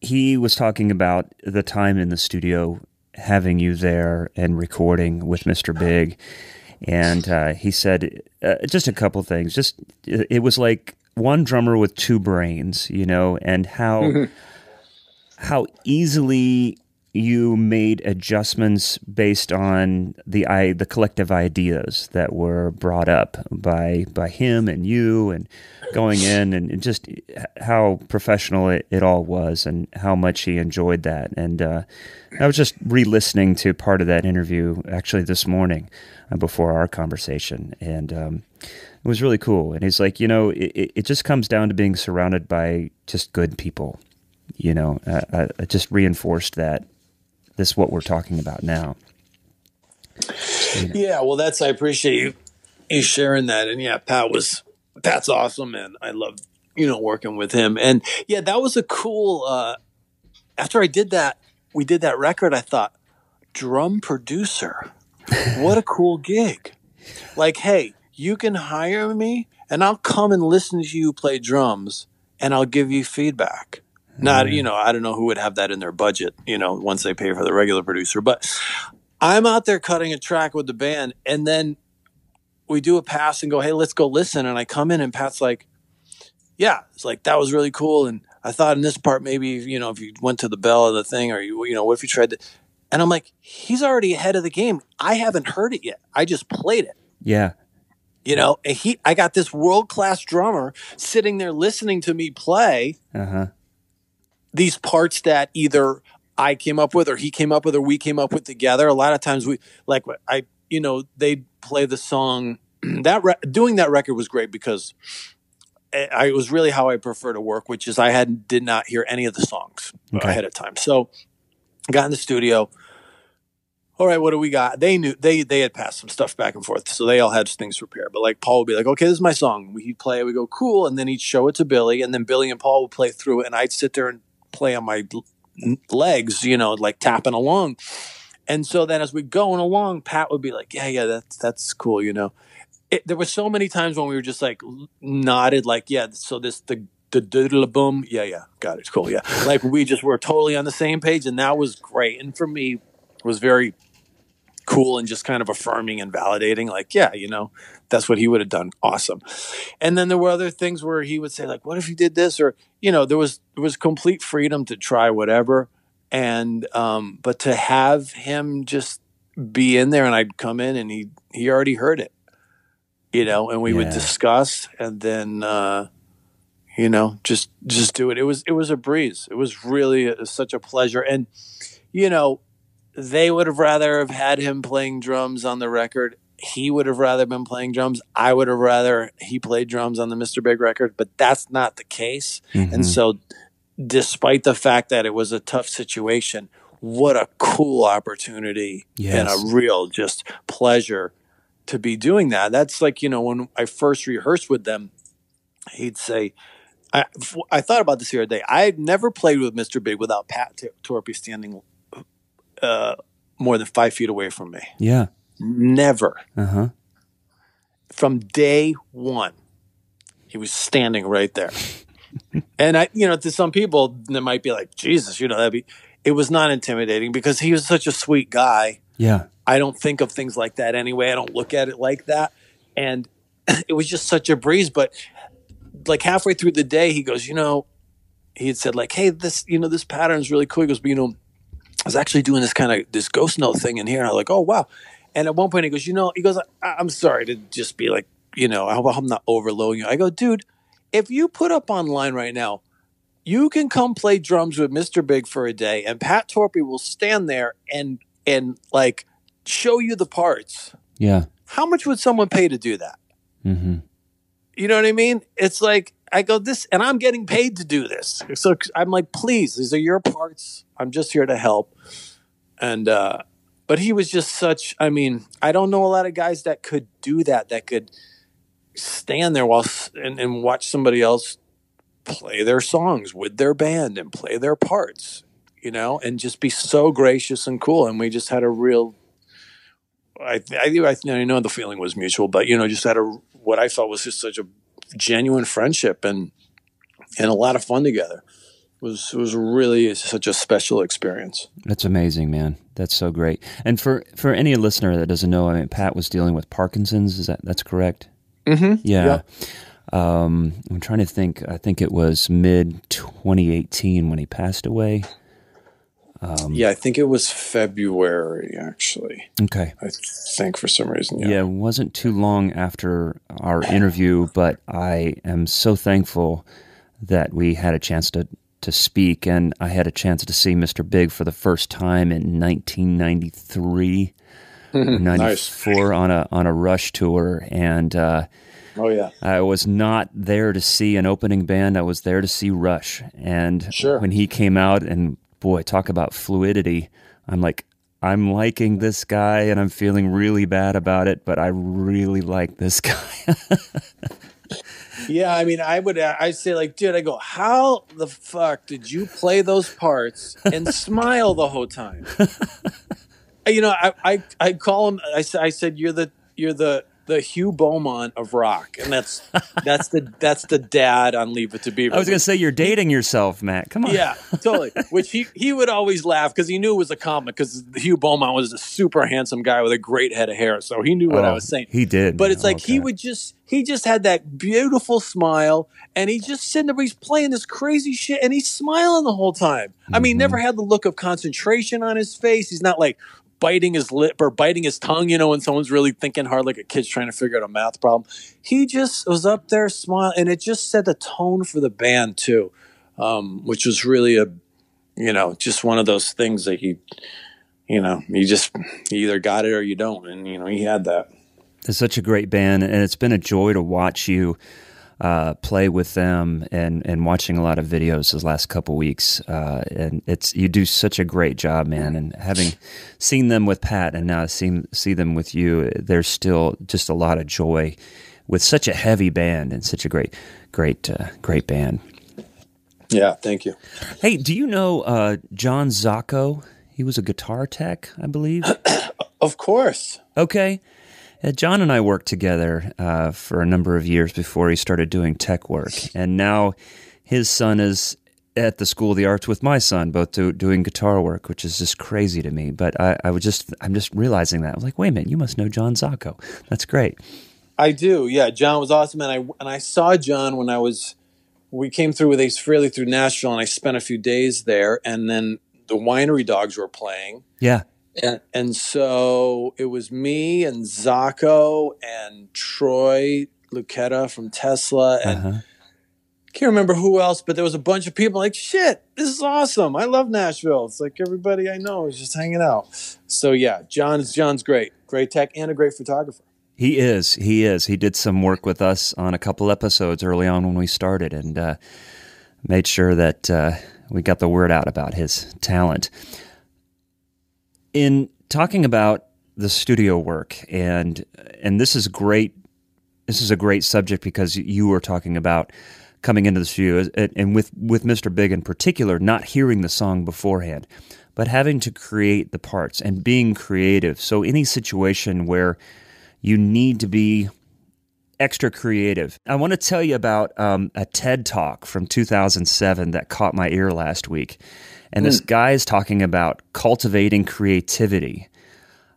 he was talking about the time in the studio, having you there and recording with Mr. Big, and he said just a couple things. Just it was like one drummer with two brains, you know, and how easily you made adjustments based on the collective ideas that were brought up by him and you, and going in, and just how professional it all was, and how much he enjoyed that. And I was just re-listening to part of that interview actually this morning before our conversation, and it was really cool. And he's like, you know, it just comes down to being surrounded by just good people. You know, I just reinforced that this is what we're talking about now. You know. Yeah, well, I appreciate you sharing that. And yeah, Pat's awesome, and I love, you know, working with him. And yeah, that was a cool, after I did that, we did that record, I thought, drum producer, what a cool gig. Like, hey, you can hire me, and I'll come and listen to you play drums, and I'll give you feedback. Not, you know, I don't know who would have that in their budget, you know, once they pay for the regular producer. But I'm out there cutting a track with the band, and then we do a pass and go, hey, let's go listen. And I come in and Pat's like, yeah, it's like, that was really cool. And I thought in this part, maybe, you know, if you went to the bell of the thing, or, you know, what if you tried to, and I'm like, he's already ahead of the game. I haven't heard it yet. I just played it. Yeah. You know, and I got this world-class drummer sitting there listening to me play these parts that either I came up with, or he came up with, or we came up with together. A lot of times we, like, I, you know, they'd play the song. Doing that record was great because it was really how I prefer to work, which is I did not hear any of the songs ahead of time. So I got in the studio. All right, what do we got? They knew they had passed some stuff back and forth, so they all had things prepared. But like Paul would be like, "Okay, this is my song." He'd play it, we go cool, and then he'd show it to Billy, and then Billy and Paul would play through it, and I'd sit there and play on my legs, you know, like tapping along. And so then as we're going along, Pat would be like, "Yeah, that's cool," you know. There were so many times when we were just like nodded, like, "Yeah, so this the doodle boom, yeah, got it, cool, yeah." Like we just were totally on the same page, and that was great. And for me, it was very cool and just kind of affirming and validating, like, yeah, you know, that's what he would have done. Awesome. And then there were other things where he would say, like, what if you did this? Or, you know, there was complete freedom to try whatever. And but to have him just be in there, and I'd come in and he already heard it, you know, and we would discuss, and then you know, just do it. It was a breeze. It was really such a pleasure. And, you know, they would have rather have had him playing drums on the record. He would have rather been playing drums. I would have rather he played drums on the Mr. Big record, but that's not the case. Mm-hmm. And so despite the fact that it was a tough situation, what a cool opportunity and a real just pleasure to be doing that. That's like, you know, when I first rehearsed with them, he'd say, I thought about this the other day. I'd never played with Mr. Big without Pat Torpey standing more than 5 feet away from me. Yeah. Never. From day one, he was standing right there. And I, you know, to some people, they might be like, Jesus, you know, it was not intimidating because he was such a sweet guy. Yeah. I don't think of things like that anyway. I don't look at it like that. And it was just such a breeze. But like halfway through the day, he goes, you know, he had said like, hey, this, you know, this pattern's really cool. He goes, but you know, I was actually doing this kind of this ghost note thing in here. And I was like, oh, wow. And at one point he goes, you know, he goes, I'm sorry to just be like, you know, I hope I'm not overloading you. I go, dude, if you put up online right now, you can come play drums with Mr. Big for a day. And Pat Torpey will stand there and like show you the parts. Yeah. How much would someone pay to do that? Mm-hmm. You know what I mean? It's like, I go this, and I'm getting paid to do this. So I'm like, please, these are your parts. I'm just here to help. And, but he was just such, I mean, I don't know a lot of guys that could do that could stand there while and watch somebody else play their songs with their band and play their parts, you know, and just be so gracious and cool. And we just had a real, I know the feeling was mutual, but, you know, just had what I felt was just such a genuine friendship and a lot of fun together. It was really such a special experience. That's amazing, man. That's so great. And for any listener that doesn't know, I mean, Pat was dealing with Parkinson's. Is that's correct? Mm-hmm. Yeah. I'm trying to think. I think it was mid 2018 when he passed away. I think it was February, actually. Okay. I think for some reason, Yeah, it wasn't too long after our interview, but I am so thankful that we had a chance to speak, and I had a chance to see Mr. Big for the first time in 1993, or 94 nice. on a Rush tour, and oh, yeah. I was not there to see an opening band. I was there to see Rush, and when he came out and boy, talk about fluidity. I'm liking this guy and I'm feeling really bad about it, but I really like this guy. Yeah, I mean, I say like, dude, I go, how the fuck did you play those parts and smile the whole time? You know, I call him, I said, you're the the Hugh Beaumont of rock, and that's the dad on Leave It to Beaver. I was going to say, you're dating yourself, Matt. Come on. Yeah, totally. Which he would always laugh because he knew it was a compliment, because Hugh Beaumont was a super handsome guy with a great head of hair, so he knew what I was saying. He did. But it's like he just had that beautiful smile, and he's just sitting there, he's playing this crazy shit, and he's smiling the whole time. Mm-hmm. I mean, never had the look of concentration on his face. He's not like biting his lip or biting his tongue, you know, when someone's really thinking hard, like a kid's trying to figure out a math problem. He just was up there smiling, and it just set the tone for the band too, which was really just one of those things that you either got it or you don't, and he had that. It's such a great band, and it's been a joy to watch you play with them, and watching a lot of videos this last couple weeks. And you do such a great job, man. And having seen them with Pat and now see them with you, there's still just a lot of joy with such a heavy band and such a great band. Yeah, thank you. Hey, do you know John Zacco? He was a guitar tech, I believe. Of course. Okay. John and I worked together for a number of years before he started doing tech work, and now his son is at the School of the Arts with my son, both doing guitar work, which is just crazy to me. But I'm just realizing that. I'm like, wait a minute, you must know John Zacco. That's great. I do, yeah. John was awesome, and I saw John when we came through with Ace Frehley through Nashville, and I spent a few days there, and then the Winery Dogs were playing. Yeah. And so it was me and Zacco and Troy Lucetta from Tesla, and can't remember who else, but there was a bunch of people like, shit, this is awesome. I love Nashville. It's like everybody I know is just hanging out. So yeah, John's great. Great tech and a great photographer. He is. He is. He did some work with us on a couple episodes early on when we started, and made sure that we got the word out about his talent. In talking about the studio work, and this is great. This is a great subject because you were talking about coming into the studio, and with Mr. Big in particular, not hearing the song beforehand, but having to create the parts and being creative. So any situation where you need to be extra creative. I want to tell you about a TED Talk from 2007 that caught my ear last week. And this guy is talking about cultivating creativity.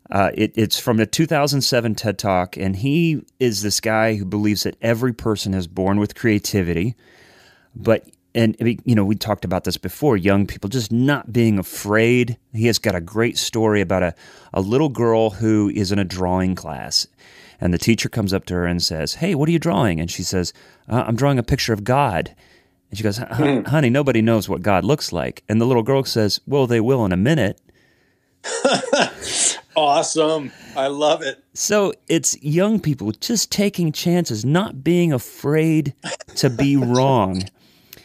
It's from a 2007 TED Talk, and he is this guy who believes that every person is born with creativity. But, we talked about this before, young people just not being afraid. He has got a great story about a little girl who is in a drawing class. And the teacher comes up to her and says, hey, what are you drawing? And she says, I'm drawing a picture of God. And she goes, honey, nobody knows what God looks like. And the little girl says, well, they will in a minute. Awesome. I love it. So it's young people just taking chances, not being afraid to be wrong.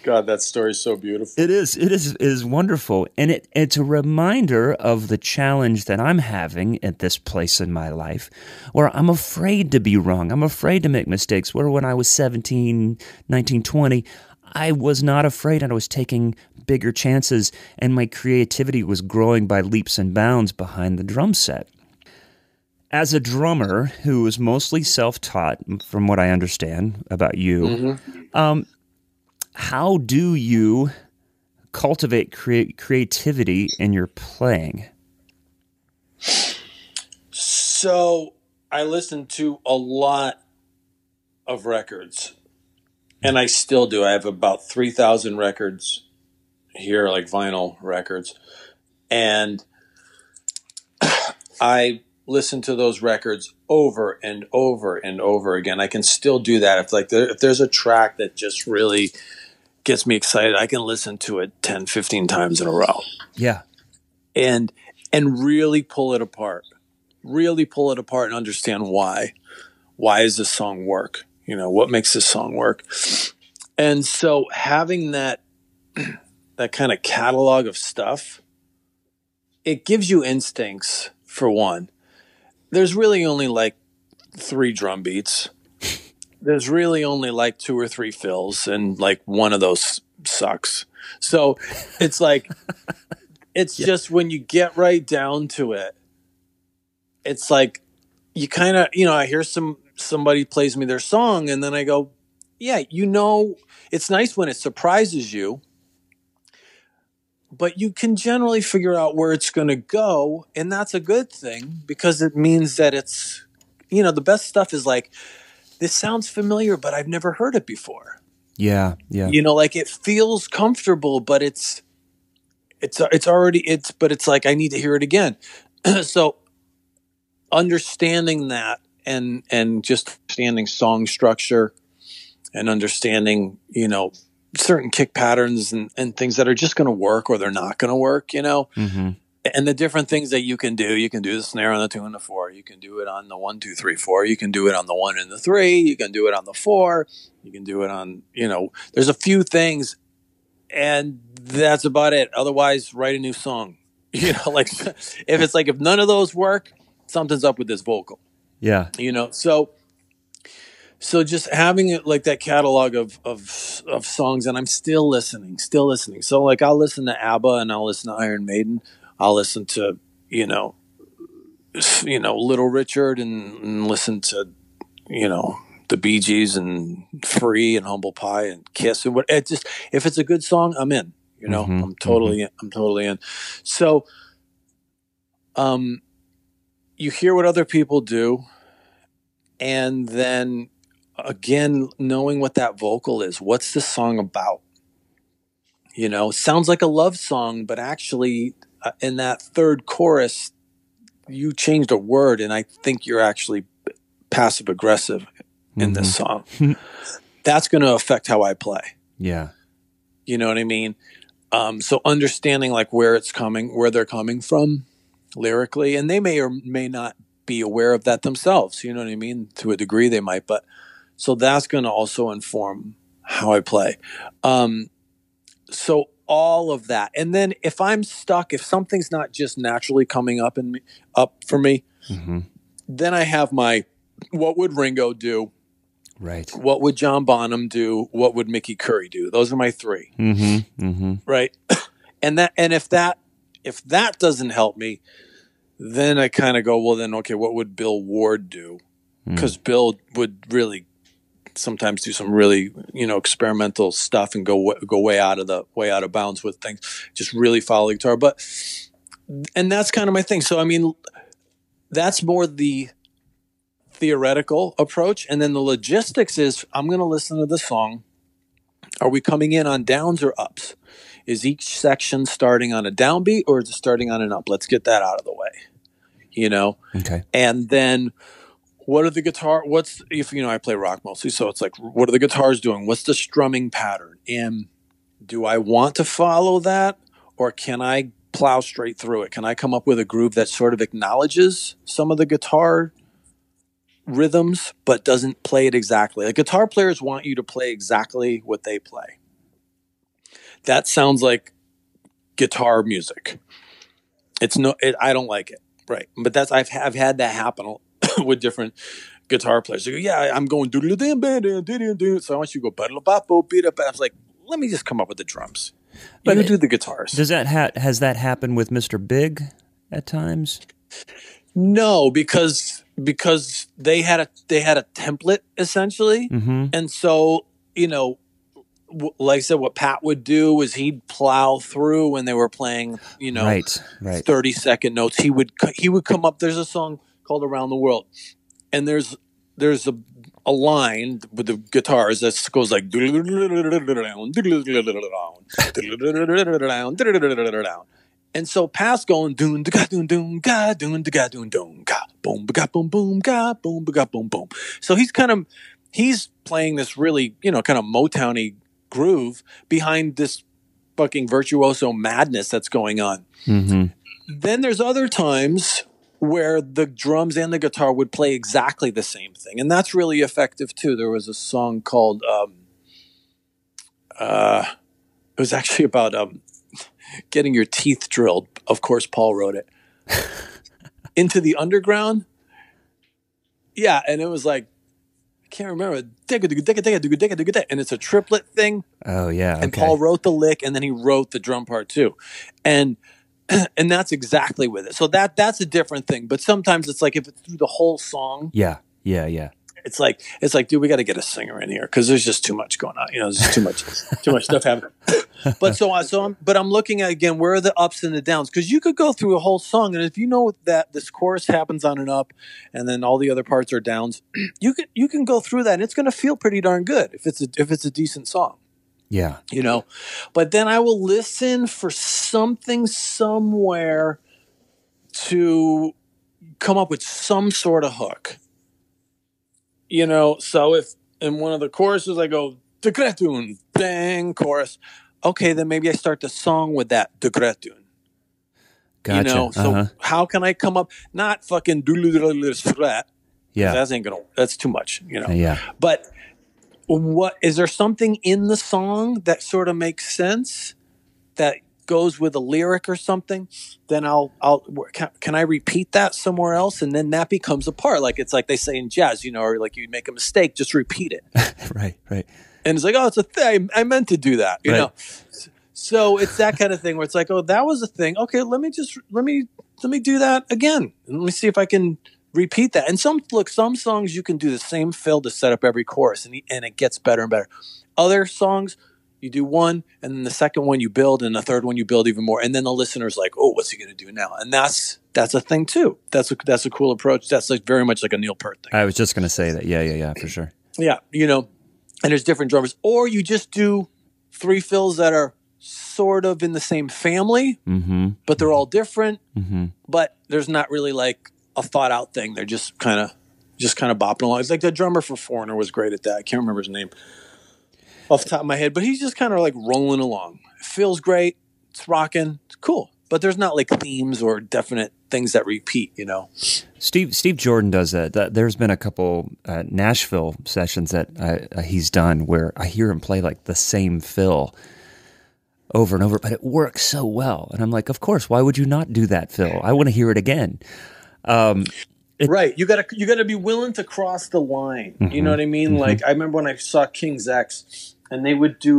God, that story is so beautiful. It is wonderful. And it's a reminder of the challenge that I'm having at this place in my life, where I'm afraid to be wrong. I'm afraid to make mistakes, where when I was 17, 19, 20, I was not afraid, and I was taking bigger chances, and my creativity was growing by leaps and bounds behind the drum set. As a drummer who was mostly self-taught, from what I understand about you, how do you cultivate creativity in your playing? So I listen to a lot of records. And I still do. I have about 3,000 records here, like vinyl records. And I listen to those records over and over and over again. I can still do that. If there's a track that just really gets me excited, I can listen to it 10, 15 times in a row. Yeah. And really pull it apart. Really pull it apart and understand why. Why does this song work? What makes this song work? And so having that kind of catalog of stuff, it gives you instincts, for one. There's really only like 3 drum beats. There's really only like 2 or 3 fills, and like one of those sucks. So it's like, it's just when you get right down to it, it's like you kind of, I hear some somebody plays me their song and then I go, yeah, you know, it's nice when it surprises you, but you can generally figure out where it's going to go. And that's a good thing because it means that it's, you know, the best stuff is like, this sounds familiar, but I've never heard it before. Yeah. Yeah. You know, like it feels comfortable, but it's like, I need to hear it again. So understanding that and just understanding song structure and understanding, you know, certain kick patterns and things that are just going to work or they're not going to work, you know, mm-hmm. and the different things that you can do the snare on the 2 and the 4, you can do it on the 1, 2, 3, 4, you can do it on the 1 and the 3, you can do it on the 4, you can do it on, you know, there's a few things and that's about it. Otherwise write a new song, you know, like if none of those work, something's up with this vocal. Yeah. You know, so just having it like that catalog of songs, and I'm still listening. So like I'll listen to ABBA and I'll listen to Iron Maiden. I'll listen to, you know, Little Richard and listen to, you know, the Bee Gees and Free and Humble Pie and Kiss and what. It just, if it's a good song, I'm in, you know, mm-hmm. I'm totally in. So, you hear what other people do. And then again, knowing what that vocal is, what's the song about? You know, sounds like a love song, but actually in that third chorus, you changed a word. And I think you're actually passive aggressive in mm-hmm. this song. That's going to affect how I play. Yeah. You know what I mean? So understanding like where it's coming, where they're coming from lyrically, and they may or may not be aware of that themselves, you know what I mean? To a degree they might, but so that's going to also inform how I play. So all of that. And then if I'm stuck, if something's not just naturally coming up for me, mm-hmm. then I have my, what would Ringo do? Right. What would John Bonham do? What would Mickey Curry do? Those are my three. Mm-hmm. Mm-hmm. Right. And if that doesn't help me, then I kind of go, well, then, okay, what would Bill Ward do? Because Bill would really sometimes do some really, you know, experimental stuff and go way out of bounds with things, just really follow the guitar. But, and that's kind of my thing. So, I mean, that's more the theoretical approach. And then the logistics is, I'm going to listen to the song. Are we coming in on downs or ups? Is each section starting on a downbeat or is it starting on an up? Let's get that out of the way, you know? Okay. And then what are the guitar? I play rock mostly. So it's like, what are the guitars doing? What's the strumming pattern? And do I want to follow that or can I plow straight through it? Can I come up with a groove that sort of acknowledges some of the guitar rhythms, but doesn't play it exactly? Like guitar players want you to play exactly what they play. That sounds like guitar music. I don't like it. Right. But I've had that happen with different guitar players. They go, yeah, I'm going do do doo doo doo doo. So I want you to go ba da ba bo beat up. I was like, let me just come up with the drums. But you do the guitars. Does that has that happened with Mr. Big at times? No, because they had a template essentially. Mm-hmm. And so, you know, like I said, what Pat would do is he'd plow through when they were playing, you know, 30-second notes. He would come up. There's a song called "Around the World," and there's a line with the guitars that goes like, and so Pat's going doon da doon doon ga doon da doon doon ga boom ga boom boom ga boom ga boom boom. So he's playing this really, you know, kind of Motown-y groove behind this fucking virtuoso madness that's going on. Mm-hmm. Then there's other times where the drums and the guitar would play exactly the same thing, and that's really effective too. There was a song called it was actually about getting your teeth drilled. Of course, Paul wrote it. Into the Underground. Yeah, and it was like, I can't remember. And it's a triplet thing. Oh yeah. Okay. And Paul wrote the lick and then he wrote the drum part too. And that's exactly with it. So that's a different thing. But sometimes it's like if it's through the whole song. Yeah. Yeah. Yeah. it's like, dude, we got to get a singer in here because there's just too much going on. You know, there's just too much stuff happening. But I'm looking at, again, where are the ups and the downs? Because you could go through a whole song, and if you know that this chorus happens on an up, and then all the other parts are downs, you can go through that, and it's going to feel pretty darn good if it's a decent song. Yeah, you know. But then I will listen for something somewhere to come up with some sort of hook. You know, so if in one of the choruses I go, Dekretun, bang, chorus. Okay, then maybe I start the song with that, Dekretun. Gotcha. You know, so how can I come up, not fucking doodle-doodle-doodle-doodle-doodle. Yeah. That's too much, you know. Yeah. But is there something in the song that sort of makes sense that goes with a lyric or something? Then can I repeat that somewhere else? And then that becomes a part. Like it's like they say in jazz, you know, or like you make a mistake, just repeat it. Right. And it's like, oh, it's a thing. I meant to do that, you know? So it's that kind of thing where it's like, oh, that was a thing. Okay. Let me do that again. And let me see if I can repeat that. And some songs you can do the same fill to set up every chorus and it gets better and better. Other songs, you do one, and then the second one you build, and the third one you build even more, and then the listener's like, "Oh, what's he going to do now?" And that's a thing too. That's a cool approach. That's like very much like a Neil Peart thing. I was just going to say that. Yeah, for sure. Yeah, you know, and there's different drummers, or you just do three fills that are sort of in the same family, mm-hmm. but they're all different. Mm-hmm. But there's not really like a thought out thing. They're just kind of bopping along. It's like the drummer for Foreigner was great at that. I can't remember his name off the top of my head, but he's just kind of like rolling along. It feels great. It's rocking. It's cool. But there's not like themes or definite things that repeat, you know? Steve Jordan does that. There's been a couple Nashville sessions that he's done where I hear him play like the same fill over and over, but it works so well. And I'm like, of course, why would you not do that fill? I want to hear it again. Right. You gotta be willing to cross the line. Mm-hmm. You know what I mean? Mm-hmm. Like I remember when I saw King's X, and they would do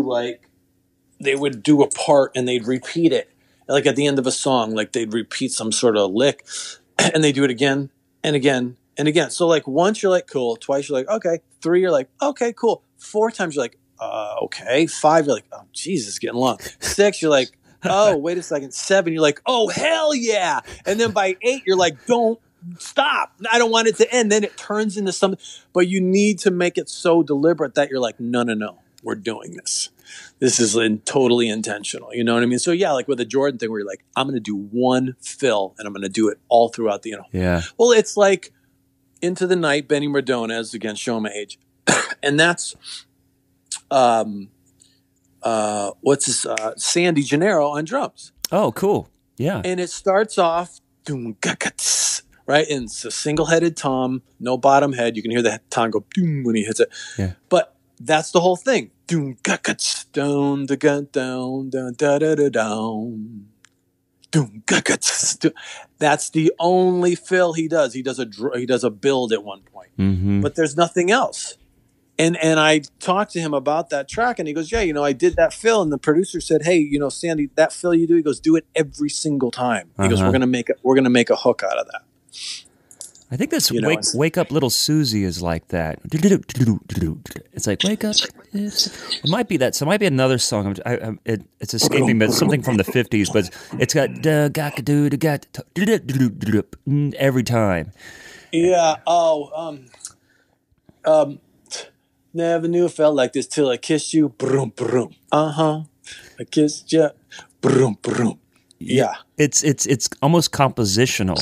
a part and they'd repeat it. Like at the end of a song, like they'd repeat some sort of lick and they do it again and again and again. So like once you're like, cool. Twice you're like, okay. Three, you're like, okay, cool. Four times you're like, okay. Five, you're like, oh Jesus, it's getting long. Six, you're like, oh, wait a second. Seven, you're like, oh hell yeah. And then by eight, you're like, don't stop. I don't want it to end. Then it turns into something, but you need to make it so deliberate that you're like, no, we're doing this. This is totally intentional. You know what I mean? So yeah, like with the Jordan thing where you're like, I'm going to do one fill and I'm going to do it all throughout the, you know, yeah. Well, it's like Into the Night, Benny Merdona's against Show My Age. And that's, Sandy Gennaro on drums. Oh, cool. Yeah. And it starts off right? And it's a single-headed tom, no bottom head. You can hear the tom go doom when he hits it. Yeah. But that's the whole thing. Doom guckets down the gun down da da da down. Doom guckets. That's the only fill he does. He does a build at one point. Mm-hmm. But there's nothing else. And I talked to him about that track, and he goes, yeah, you know, I did that fill, and the producer said, hey, you know, Sandy, that fill you do, he goes, do it every single time. He goes, we're gonna make a hook out of that. I think that's Wake Up Little Susie is like that. It's like, wake up. It might be that. So it might be another song. It's escaping, but it's something from the 50s. But it's got every time. Yeah. Oh. Never knew it felt like this till I kissed you. Brum, brum. Uh-huh. I kissed you. Brum, brum. Yeah. It's almost compositional.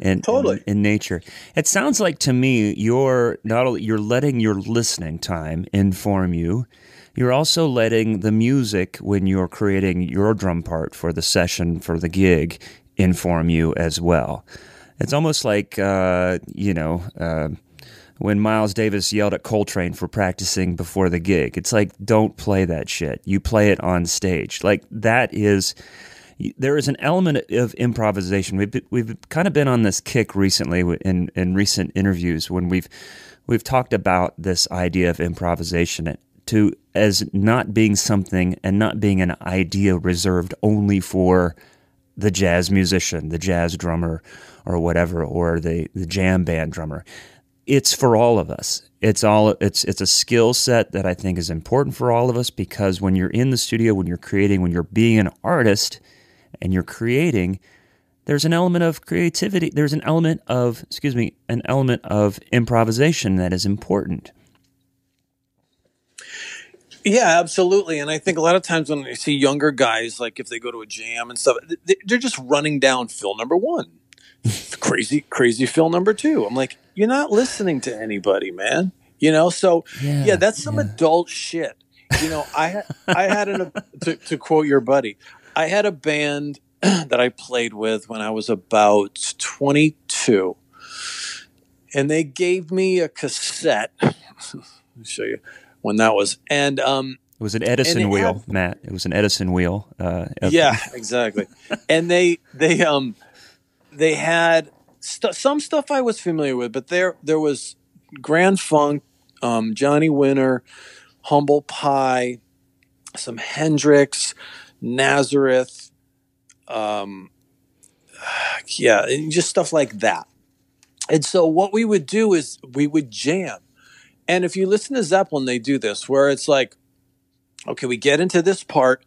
And totally. In nature, it sounds like to me you're letting your listening time inform you. You're also letting the music when you're creating your drum part for the session for the gig inform you as well. It's almost like when Miles Davis yelled at Coltrane for practicing before the gig. It's like, don't play that shit. You play it on stage. Like that is. There is an element of improvisation. We've kind of been on this kick recently in recent interviews when we've talked about this idea of improvisation to as not being something and not being an idea reserved only for the jazz musician, the jazz drummer or whatever, or the jam band drummer. It's for all of us. It's a skill set that I think is important for all of us, because when you're in the studio, when you're creating, when you're being an artist and you're creating, there's an element of creativity. There's an element of, an element of improvisation that is important. Yeah, absolutely. And I think a lot of times when I see younger guys, like if they go to a jam and stuff, they're just running down fill number one. Crazy fill number two. I'm like, you're not listening to anybody, man. You know, so yeah that's some adult shit. You know, I had, to quote your buddy, I had a band that I played with when I was about 22, and they gave me a cassette. I'll show you when that was. And it was an Edison wheel, Matt. It was an Edison wheel. Yeah, exactly. And they had some stuff I was familiar with, but there was Grand Funk, Johnny Winter, Humble Pie, some Hendrix, Nazareth, and just stuff like that. And so what we would do is we would jam. And if you listen to Zeppelin, they do this, where it's like, okay, we get into this part,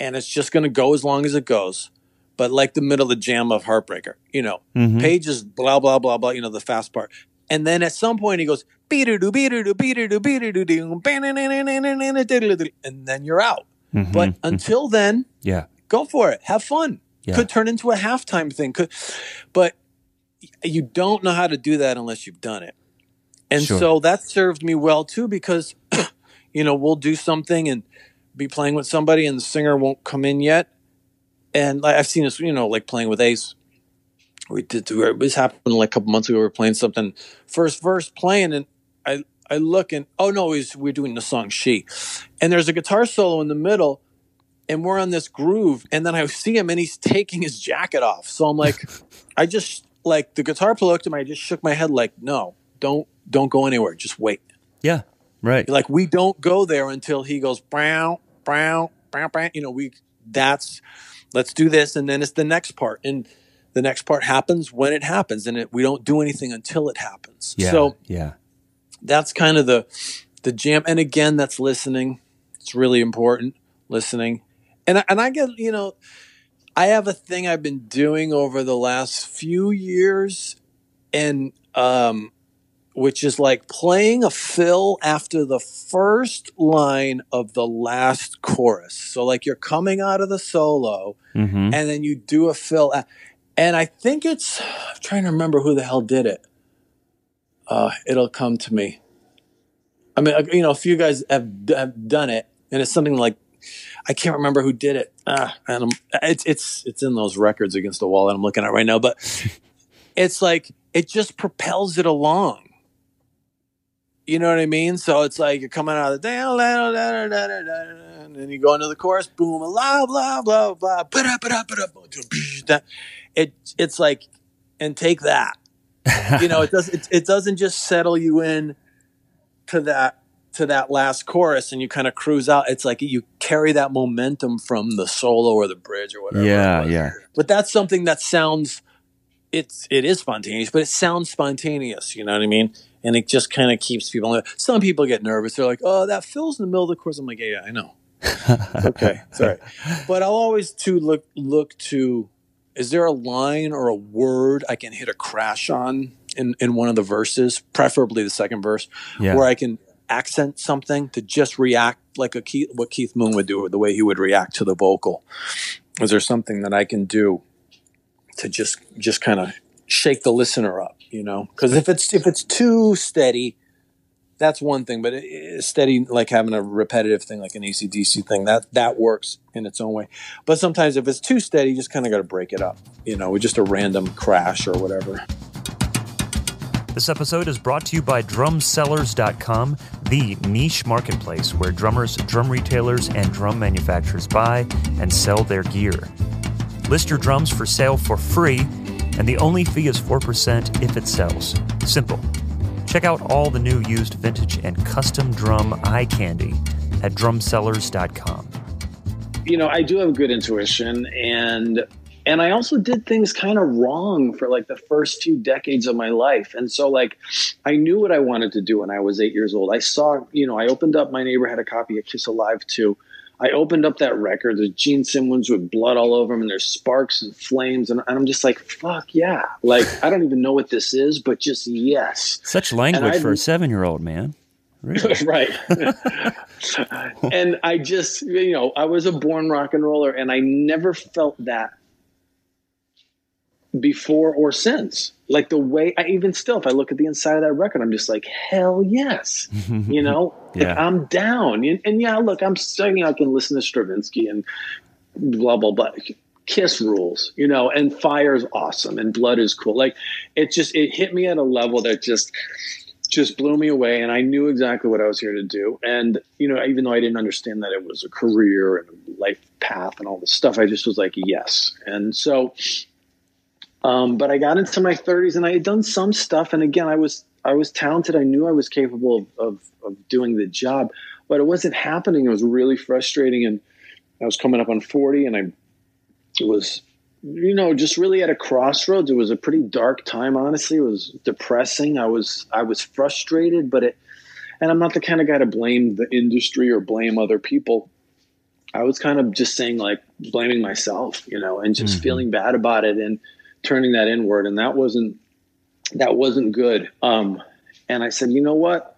and it's just going to go as long as it goes. But like the middle of the jam of Heartbreaker, you know, Page is blah, blah, blah, blah, you know, the fast part. And then at some point he goes, and then you're out. Mm-hmm. But until then, go for it. Have fun. Yeah. Could turn into a halftime thing. But you don't know how to do that unless you've done it. And so that served me well too, because, you know, we'll do something and be playing with somebody and the singer won't come in yet. And I've seen this, you know, like playing with Ace. This happened like a couple months ago. We were playing something, first verse playing, and I look and, oh no, we're doing the song She. And there's a guitar solo in the middle, and we're on this groove. And then I see him, and he's taking his jacket off. So I'm like, the guitar player looked at me, I just shook my head like, no, don't go anywhere. Just wait. Yeah, right. Like, we don't go there until he goes, brown, brown, brown, brown. You know, let's do this, and then it's the next part. And the next part happens when it happens, and we don't do anything until it happens. Yeah, so that's kind of the jam. And again, that's listening. It's really important, listening. And I get, you know, I have a thing I've been doing over the last few years, and which is like playing a fill after the first line of the last chorus. So like you're coming out of the solo, and then you do a fill. And I think I'm trying to remember who the hell did it. It'll come to me. I mean, you know, a few guys have done it, and it's something like, I can't remember who did it. And it's in those records against the wall that I'm looking at right now, but it's like, it just propels it along. You know what I mean? So it's like you're coming out of the and then you go into the chorus, boom, blah, blah, blah, blah, blah. It's like, and take that. You know, it doesn't just settle you in to that last chorus and you kind of cruise out. It's like you carry that momentum from the solo or the bridge or whatever. Yeah. But that's something that sounds, it is spontaneous, but it sounds spontaneous. You know what I mean? And it just kind of keeps people. Some people get nervous. They're like, "Oh, that fills in the middle of the chorus." I'm like, "Yeah, I know." Okay, sorry, but I'll always look to. Is there a line or a word I can hit a crash on in one of the verses, preferably the second verse, where I can accent something to just react like what Keith Moon would do, or the way he would react to the vocal? Is there something that I can do to just kind of shake the listener up, you know? Because if it's too steady, that's one thing. But steady, like having a repetitive thing, like an AC/DC thing, that works in its own way. But sometimes if it's too steady, you just kind of got to break it up, you know, with just a random crash or whatever. This episode is brought to you by DrumSellers.com, the niche marketplace where drummers, drum retailers, and drum manufacturers buy and sell their gear. List your drums for sale for free, and the only fee is 4% if it sells. Simple. Check out all the new, used, vintage, and custom drum eye candy at drumsellers.com. You know, I do have good intuition, and And I also did things kind of wrong for like the first 2 decades of my life. And so like, I knew what I wanted to do when I was 8 years old. I saw, you know, I opened up, my neighbor had a copy of Kiss Alive 2. I opened up that record. There's Gene Simmons with blood all over him and there's sparks and flames. And I'm just like, fuck yeah. Like, I don't even know what this is, but just yes. Such language for a 7-year-old, man. Really? Right. And I just, you know, I was a born rock and roller and I never felt that before or since. Like the way I, even still, if I look at the inside of that record, I'm just like, hell yes, you know, yeah. Like I'm down. And yeah, look, I'm saying I can listen to Stravinsky and blah, blah, blah. Kiss rules, you know, and Fire is awesome and Blood is cool. Like it just, it hit me at a level that just blew me away. And I knew exactly what I was here to do. And, you know, even though I didn't understand that it was a career and a life path and all this stuff, I just was like, yes. And so, but I got into my 30s and I had done some stuff. And again, I was talented. I knew I was capable of doing the job, but it wasn't happening. It was really frustrating. And I was coming up on 40 and it was, you know, just really at a crossroads. It was a pretty dark time, honestly. It was depressing. I was frustrated, but and I'm not the kind of guy to blame the industry or blame other people. I was kind of just saying like blaming myself, you know, and just feeling bad about it. And turning that inward, and that wasn't good. And I said, you know what,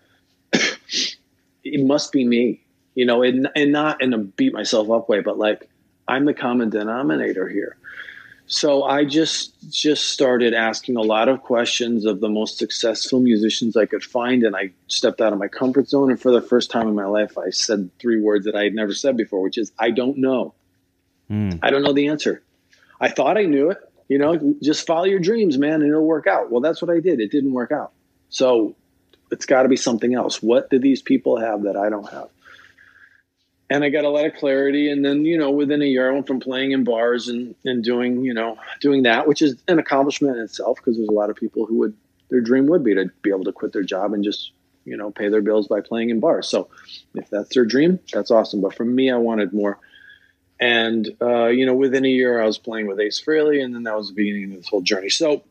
it must be me, you know, and not in a beat myself up way, but like I'm the common denominator here. So I just started asking a lot of questions of the most successful musicians I could find, and I stepped out of my comfort zone. And for the first time in my life, I said 3 words that I had never said before, which is I don't know. I don't know the answer. I thought I knew it. You know, just follow your dreams, man, and it'll work out. Well, that's what I did. It didn't work out. So it's got to be something else. What do these people have that I don't have? And I got a lot of clarity. And then, you know, within a year, I went from playing in bars and doing, you know, doing that, which is an accomplishment in itself, because there's a lot of people who would, their dream would be to be able to quit their job and just, you know, pay their bills by playing in bars. So if that's their dream, that's awesome. But for me, I wanted more. And, you know, within a year I was playing with Ace Frehley, and then that was the beginning of this whole journey. So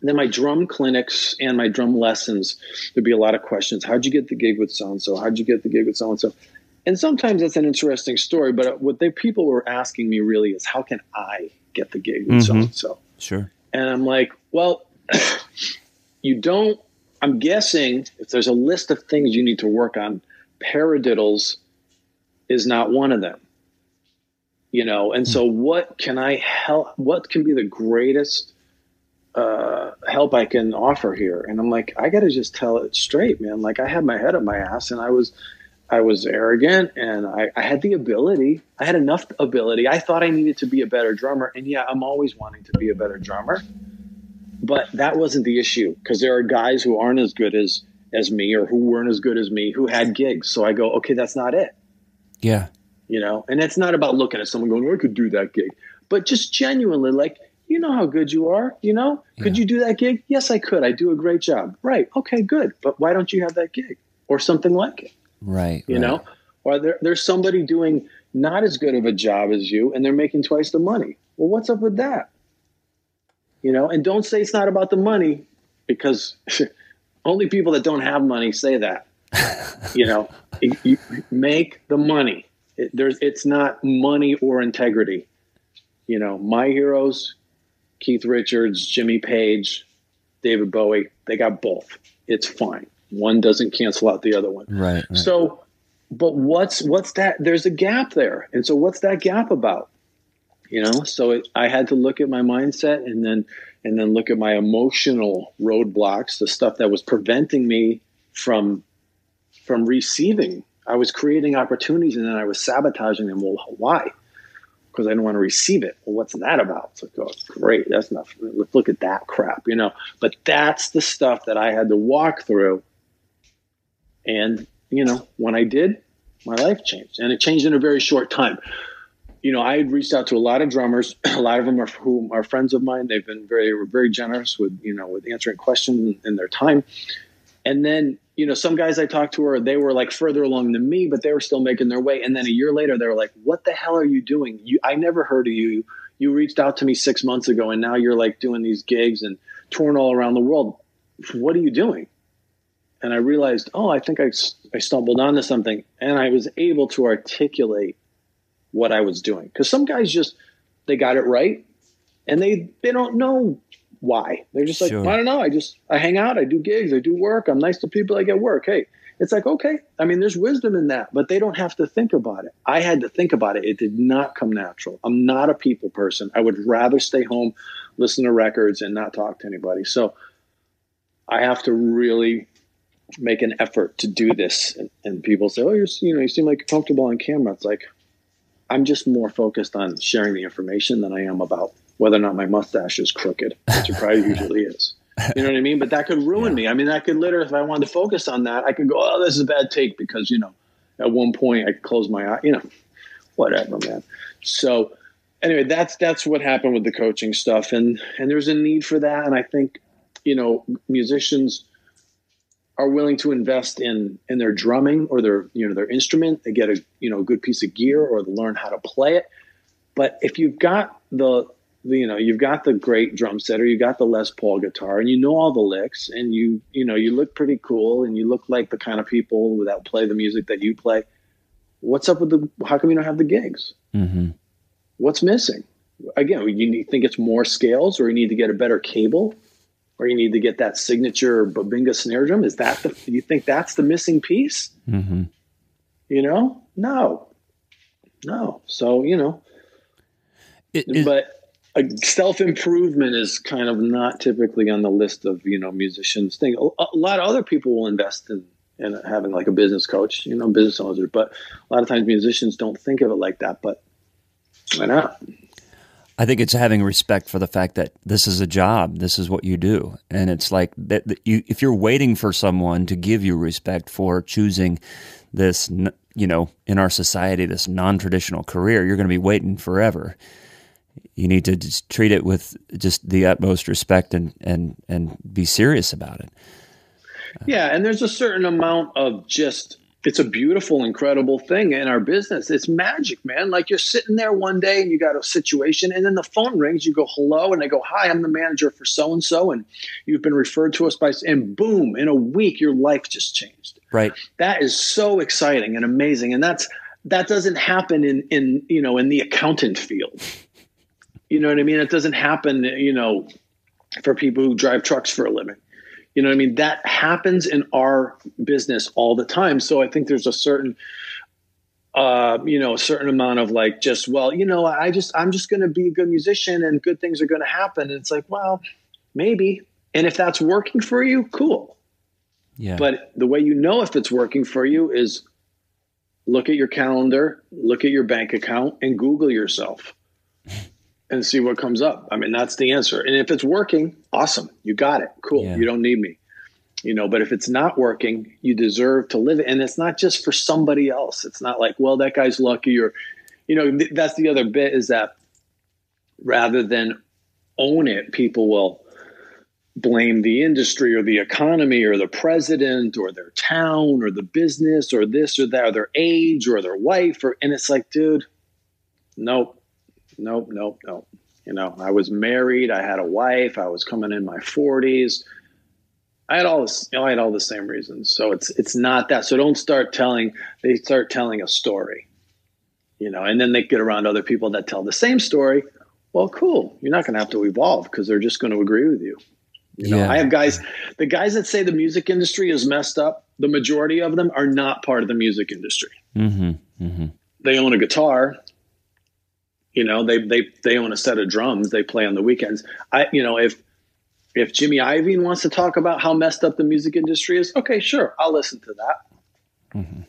then my drum clinics and my drum lessons, there'd be a lot of questions. How'd you get the gig with so-and-so? How'd you get the gig with so-and-so? And sometimes that's an interesting story, but what the people were asking me really is, how can I get the gig with so-and-so? Sure. And I'm like, well, you don't, I'm guessing if there's a list of things you need to work on, paradiddles is not one of them. You know, and so what can I help? What can be the greatest help I can offer here? And I'm like, I got to just tell it straight, man. Like I had my head up my ass, and I was arrogant, and I had the ability. I had enough ability. I thought I needed to be a better drummer, and yeah, I'm always wanting to be a better drummer. But that wasn't the issue, because there are guys who aren't as good as me, or who weren't as good as me, who had gigs. So I go, okay, that's not it. Yeah. You know, and it's not about looking at someone going, oh, I could do that gig, but just genuinely like, you know how good you are, you know, could you do that gig? Yes, I could. I do a great job. Right. Okay, good. But why don't you have that gig or something like it? Right. You know, or there's somebody doing not as good of a job as you, and they're making twice the money. Well, what's up with that? You know, and don't say it's not about the money, because only people that don't have money say that, you know, you make the money. It's not money or integrity. You know, my heroes, Keith Richards, Jimmy Page, David Bowie, they got both. It's fine. One doesn't cancel out the other one. Right. So, but what's that? There's a gap there. And so what's that gap about? You know, so I had to look at my mindset and then look at my emotional roadblocks, the stuff that was preventing me from receiving. I was creating opportunities, and then I was sabotaging them. Well, why? Because I didn't want to receive it. Well, what's that about? It's like, oh, great. That's not, let's look at that crap, you know, but that's the stuff that I had to walk through. And, you know, when I did, my life changed, and it changed in a very short time. You know, I had reached out to a lot of drummers. A lot of them are whom are friends of mine. They've been very generous with, you know, with answering questions in their time. And then, you know, some guys I talked to, they were like further along than me, but they were still making their way. And then a year later, they were like, what the hell are you doing? I never heard of you. you reached out to me 6 months ago and now you're like doing these gigs and touring all around the world. What are you doing? And I realized, oh, I think I stumbled onto something, and I was able to articulate what I was doing. Because some guys just, they got it right, and they don't know why. They're just like, sure. I don't know. I hang out. I do gigs. I do work. I'm nice to people. I get work. Hey, it's like, okay. I mean, there's wisdom in that, but they don't have to think about it. I had to think about it. It did not come natural. I'm not a people person. I would rather stay home, listen to records, and not talk to anybody. So I have to really make an effort to do this. And people say, oh, you seem like you're comfortable on camera. It's like, I'm just more focused on sharing the information than I am about whether or not my mustache is crooked, which it probably usually is. You know what I mean? But that could ruin me. I mean, that could literally, if I wanted to focus on that, I could go, oh, this is a bad take because, at one point I closed my eye, whatever, man. So anyway, that's what happened with the coaching stuff. And there's a need for that. And I think, musicians are willing to invest in their drumming or their instrument. They get a good piece of gear, or they learn how to play it. But if you've got the great drum set, or you've got the Les Paul guitar, and all the licks, and you look pretty cool, and you look like the kind of people that play the music that you play, what's up with how come you don't have the gigs? Mm-hmm. What's missing? Again, you think it's more scales, or you need to get a better cable, or you need to get that signature Babinga snare drum. Is that you think that's the missing piece? Mm-hmm. No. So, but self-improvement is kind of not typically on the list of, musicians thing. A lot of other people will invest in having like a business coach, business owner, but a lot of times musicians don't think of it like that, but why not? I think it's having respect for the fact that this is a job, this is what you do. And it's like that if you're waiting for someone to give you respect for choosing this, in our society, this non-traditional career, you're going to be waiting forever. You need to just treat it with just the utmost respect and be serious about it. Yeah, and there's a certain amount of just, it's a beautiful, incredible thing in our business. It's magic, man. Like you're sitting there one day and you got a situation, and then the phone rings, you go, hello. And they go, hi, I'm the manager for so-and-so. And you've been referred to us by, and boom, in a week, your life just changed. Right. That is so exciting and amazing. And that doesn't happen in the accountant field. You know what I mean? It doesn't happen, for people who drive trucks for a living. You know what I mean? That happens in our business all the time. So I think there's a certain, a certain amount of like, just, well, I'm just going to be a good musician and good things are going to happen. And it's like, well, maybe. And if that's working for you, cool. Yeah. But the way if it's working for you is look at your calendar, look at your bank account, and Google yourself and see what comes up. I mean, that's the answer. And if it's working, awesome. You got it. Cool. Yeah. You don't need me. But if it's not working, you deserve to live it. And it's not just for somebody else. It's not like, well, that guy's lucky or, that's the other bit is that rather than own it, people will blame the industry or the economy or the president or their town or the business or this or that or their age or their wife. And it's like, dude, nope. I was married. I had a wife. I was coming in my 40s. I had all this. I had all the same reasons. So it's not that. So don't start telling. They start telling a story, and then they get around other people that tell the same story. Well, cool. You're not going to have to evolve because they're just going to agree with you. I have guys. The guys that say the music industry is messed up, the majority of them are not part of the music industry. Mm-hmm, mm-hmm. They own a guitar. They own a set of drums. They play on the weekends. If Jimmy Iovine wants to talk about how messed up the music industry is, okay, sure, I'll listen to that. Mm-hmm.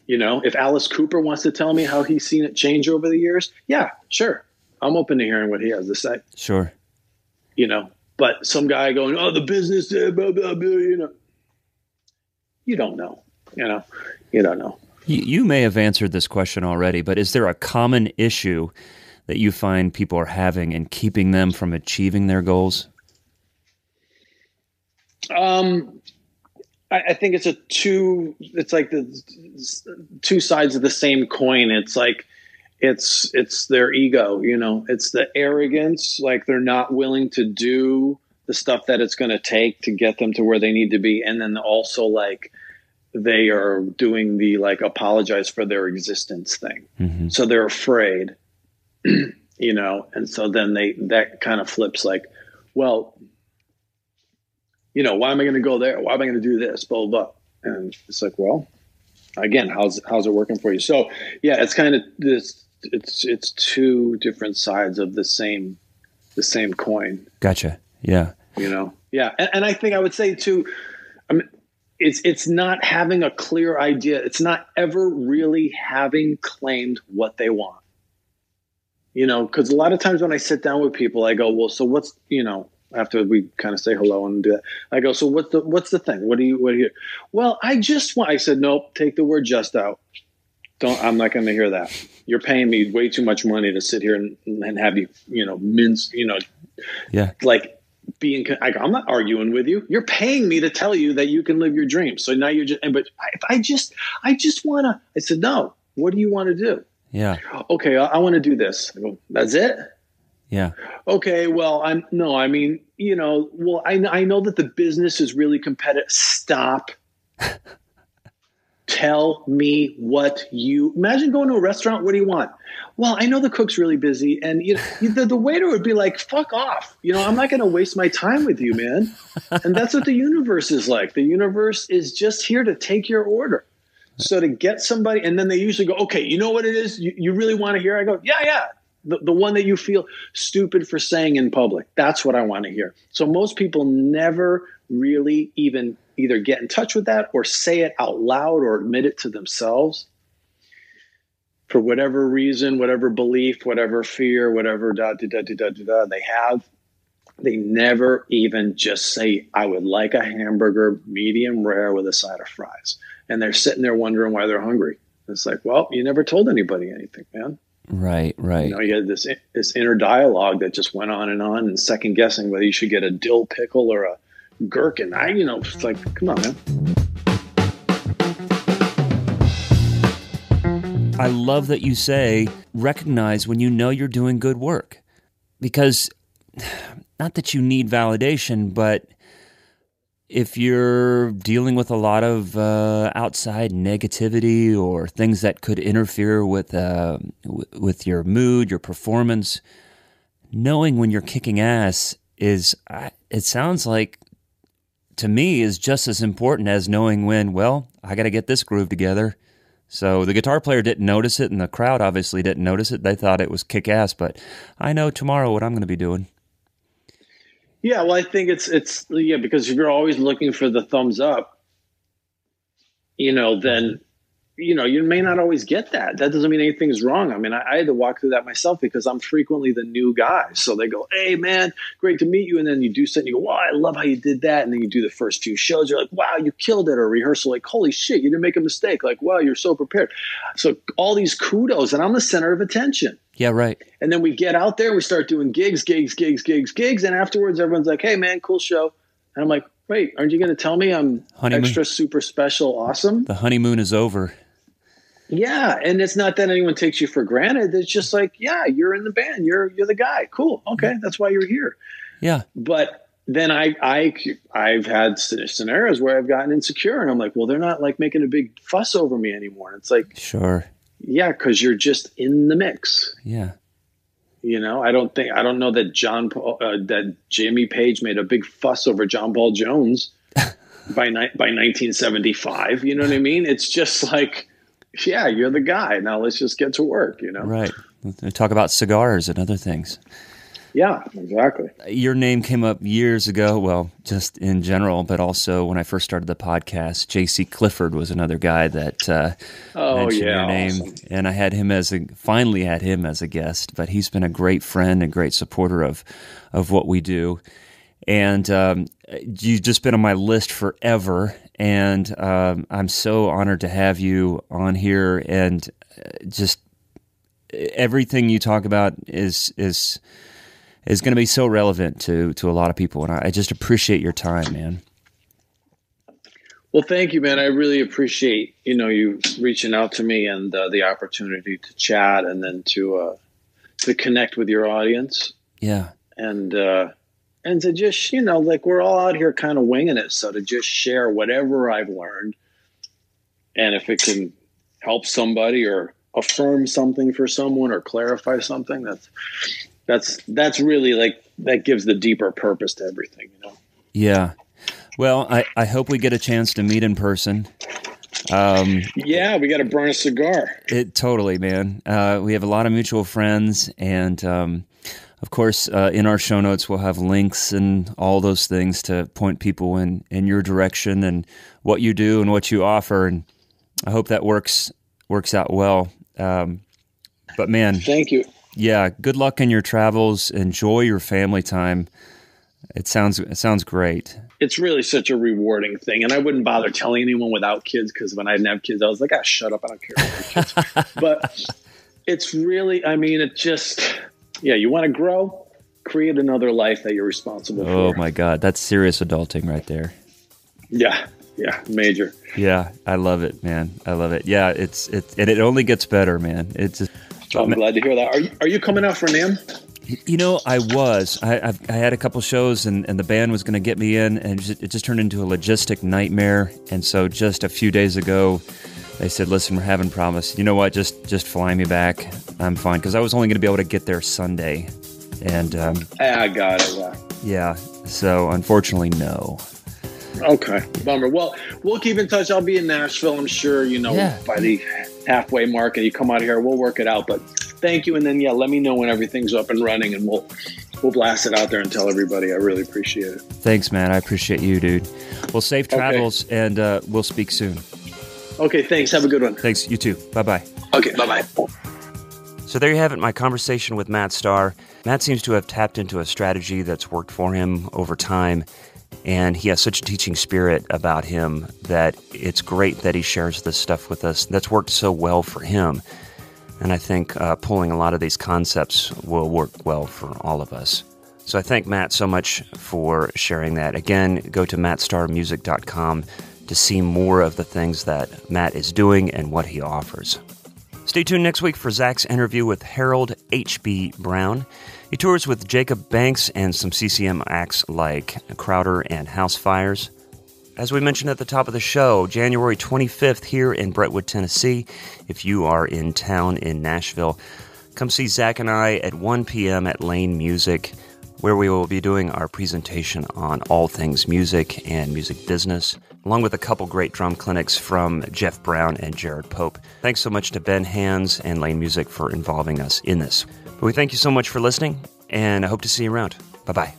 If Alice Cooper wants to tell me how he's seen it change over the years, yeah, sure, I'm open to hearing what he has to say. Sure. But some guy going, oh, the business, blah, blah, blah, you don't know. You don't know. You may have answered this question already, but is there a common issue that you find people are having and keeping them from achieving their goals? I think it's it's like the two sides of the same coin. It's like, it's their ego, you know, it's the arrogance, like they're not willing to do the stuff that it's going to take to get them to where they need to be. And then also like they are doing the like apologize for their existence thing. Mm-hmm. So they're afraid, you know, and so then that kind of flips like, well, you know, why am I going to go there? Why am I going to do this? Blah, blah, blah. And it's like, well, again, how's it working for you? So yeah, it's kind of this, it's two different sides of the same coin. Gotcha. Yeah. You know? Yeah. And I think I would say too, I mean, it's not having a clear idea. It's not ever really having claimed what they want, you know, cause a lot of times when I sit down with people, I go, well, so what's, you know, after we kind of say hello and do that, I go, so what's the thing? What do you, well, I said, nope, take the word just out. I'm not going to hear that. You're paying me way too much money to sit here and have you, you know, mince, you know, yeah, like being, I'm not arguing with you. You're paying me to tell you that you can live your dreams. So now you're just, but I said, no, what do you want to do? Yeah. Okay. I want to do this. I go, that's it. Yeah. Okay. Well, I mean, you know, well, I know that the business is really competitive. Stop. Tell me what you imagine going to a restaurant. What do you want? Well, I know the cook's really busy, and you know, the waiter would be like, fuck off. You know, I'm not going to waste my time with you, man. And that's what the universe is like. The universe is just here to take your order. So to get somebody, and then they usually go, okay, you know what it is? You really want to hear? I go, yeah. The one that you feel stupid for saying in public. That's what I want to hear. So most people never really even either get in touch with that or say it out loud or admit it to themselves for whatever reason, whatever belief, whatever fear, whatever they have. They never even just say, I would like a hamburger, medium rare with a side of fries. And they're sitting there wondering why they're hungry. It's like, well, you never told anybody anything, man. Right. You know, you had this inner dialogue that just went on and second guessing whether you should get a dill pickle or a gherkin. You know, it's like, come on, man. I love that you say recognize when you know you're doing good work, because not that you need validation, but if you're dealing with a lot of outside negativity or things that could interfere with your mood, your performance, knowing when you're kicking ass is, it sounds like to me, is just as important as knowing when, well, I got to get this groove together. So the guitar player didn't notice it, and the crowd obviously didn't notice it. They thought it was kick ass, but I know tomorrow what I'm going to be doing. Yeah, well, I think it's because if you're always looking for the thumbs up, you know, then, you know, you may not always get that. That doesn't mean anything's wrong. I mean, I had to walk through that myself because I'm frequently the new guy. So they go, hey, man, great to meet you. And then you do something, you go, wow, I love how you did that. And then you do the first few shows. You're like, wow, you killed it. Or rehearsal, like, holy shit, you didn't make a mistake. Like, wow, you're so prepared. So all these kudos, and I'm the center of attention. Yeah, right. And then we get out there and we start doing gigs. And afterwards, everyone's like, hey, man, cool show. And I'm like, wait, aren't you going to tell me I'm extra super special awesome? The honeymoon is over. Yeah. And it's not that anyone takes you for granted. It's just like, yeah, you're in the band. You're the guy. Cool. Okay. That's why you're here. Yeah. But then I've had scenarios where I've gotten insecure and I'm like, well, they're not like making a big fuss over me anymore. And it's like, sure. Yeah, because you're just in the mix. Yeah, you know, I don't know that that Jimmy Page made a big fuss over John Paul Jones by 1975. You know what I mean? It's just like, yeah, you're the guy. Now let's just get to work. You know, right? They talk about cigars and other things. Yeah, exactly. Your name came up years ago, well, just in general, but also when I first started the podcast, J.C. Clifford was another guy that mentioned your name. Awesome. And I finally had him as a guest, but he's been a great friend and great supporter of what we do. And you've just been on my list forever, and I'm so honored to have you on here. And just everything you talk about is going to be so relevant to a lot of people, and I just appreciate your time, man. Well, thank you, man. I really appreciate, you reaching out to me and the opportunity to chat and then to connect with your audience. Yeah. And to just, like we're all out here kind of winging it. So to just share whatever I've learned, and if it can help somebody or affirm something for someone or clarify something, that's really like, that gives the deeper purpose to everything, Yeah. Well, I hope we get a chance to meet in person. Yeah, we got to burn a cigar. Totally, man. We have a lot of mutual friends, and of course, in our show notes, we'll have links and all those things to point people in your direction and what you do and what you offer. And I hope that works out well. But man, thank you. Yeah, good luck in your travels. Enjoy your family time. It sounds great. It's really such a rewarding thing. And I wouldn't bother telling anyone without kids, because when I didn't have kids, I was like, shut up. I don't care about kids. But it's really, it just, you want to grow, create another life that you're responsible for. Oh my God. That's serious adulting right there. Yeah. Yeah. Major. Yeah. I love it, man. I love it. Yeah. It only gets better, man. It's just, I'm glad to hear that. Are you coming out for NAMM? I was. I had a couple shows, and the band was going to get me in, and it just turned into a logistic nightmare. And so just a few days ago, they said, listen, we're having problems. You know what? Just fly me back. I'm fine. Because I was only going to be able to get there Sunday. And I got it. Yeah. So unfortunately, no. Okay. Bummer. Well, we'll keep in touch. I'll be in Nashville, I'm sure, by the halfway mark, and you come out here, we'll work it out. But thank you. And then, let me know when everything's up and running, and we'll blast it out there and tell everybody. I really appreciate it. Thanks, man. I appreciate you, dude. Well, safe travels, okay. And we'll speak soon. Okay, thanks. Have a good one. Thanks. You too. Bye-bye. Okay, bye-bye. So there you have it, my conversation with Matt Starr. Matt seems to have tapped into a strategy that's worked for him over time, and he has such a teaching spirit about him that it's great that he shares this stuff with us that's worked so well for him. And I think pulling a lot of these concepts will work well for all of us. So I thank Matt so much for sharing that. Again, go to mattstarmusic.com to see more of the things that Matt is doing and what he offers. Stay tuned next week for Zach's interview with Harold H.B. Brown. He tours with Jacob Banks and some CCM acts like Crowder and House Fires. As we mentioned at the top of the show, January 25th here in Brentwood, Tennessee. If you are in town in Nashville, come see Zach and I at 1 p.m. at Lane Music, where we will be doing our presentation on all things music and music business, along with a couple great drum clinics from Jeff Brown and Jared Pope. Thanks so much to Ben Hans and Lane Music for involving us in this. But we thank you so much for listening, and I hope to see you around. Bye-bye.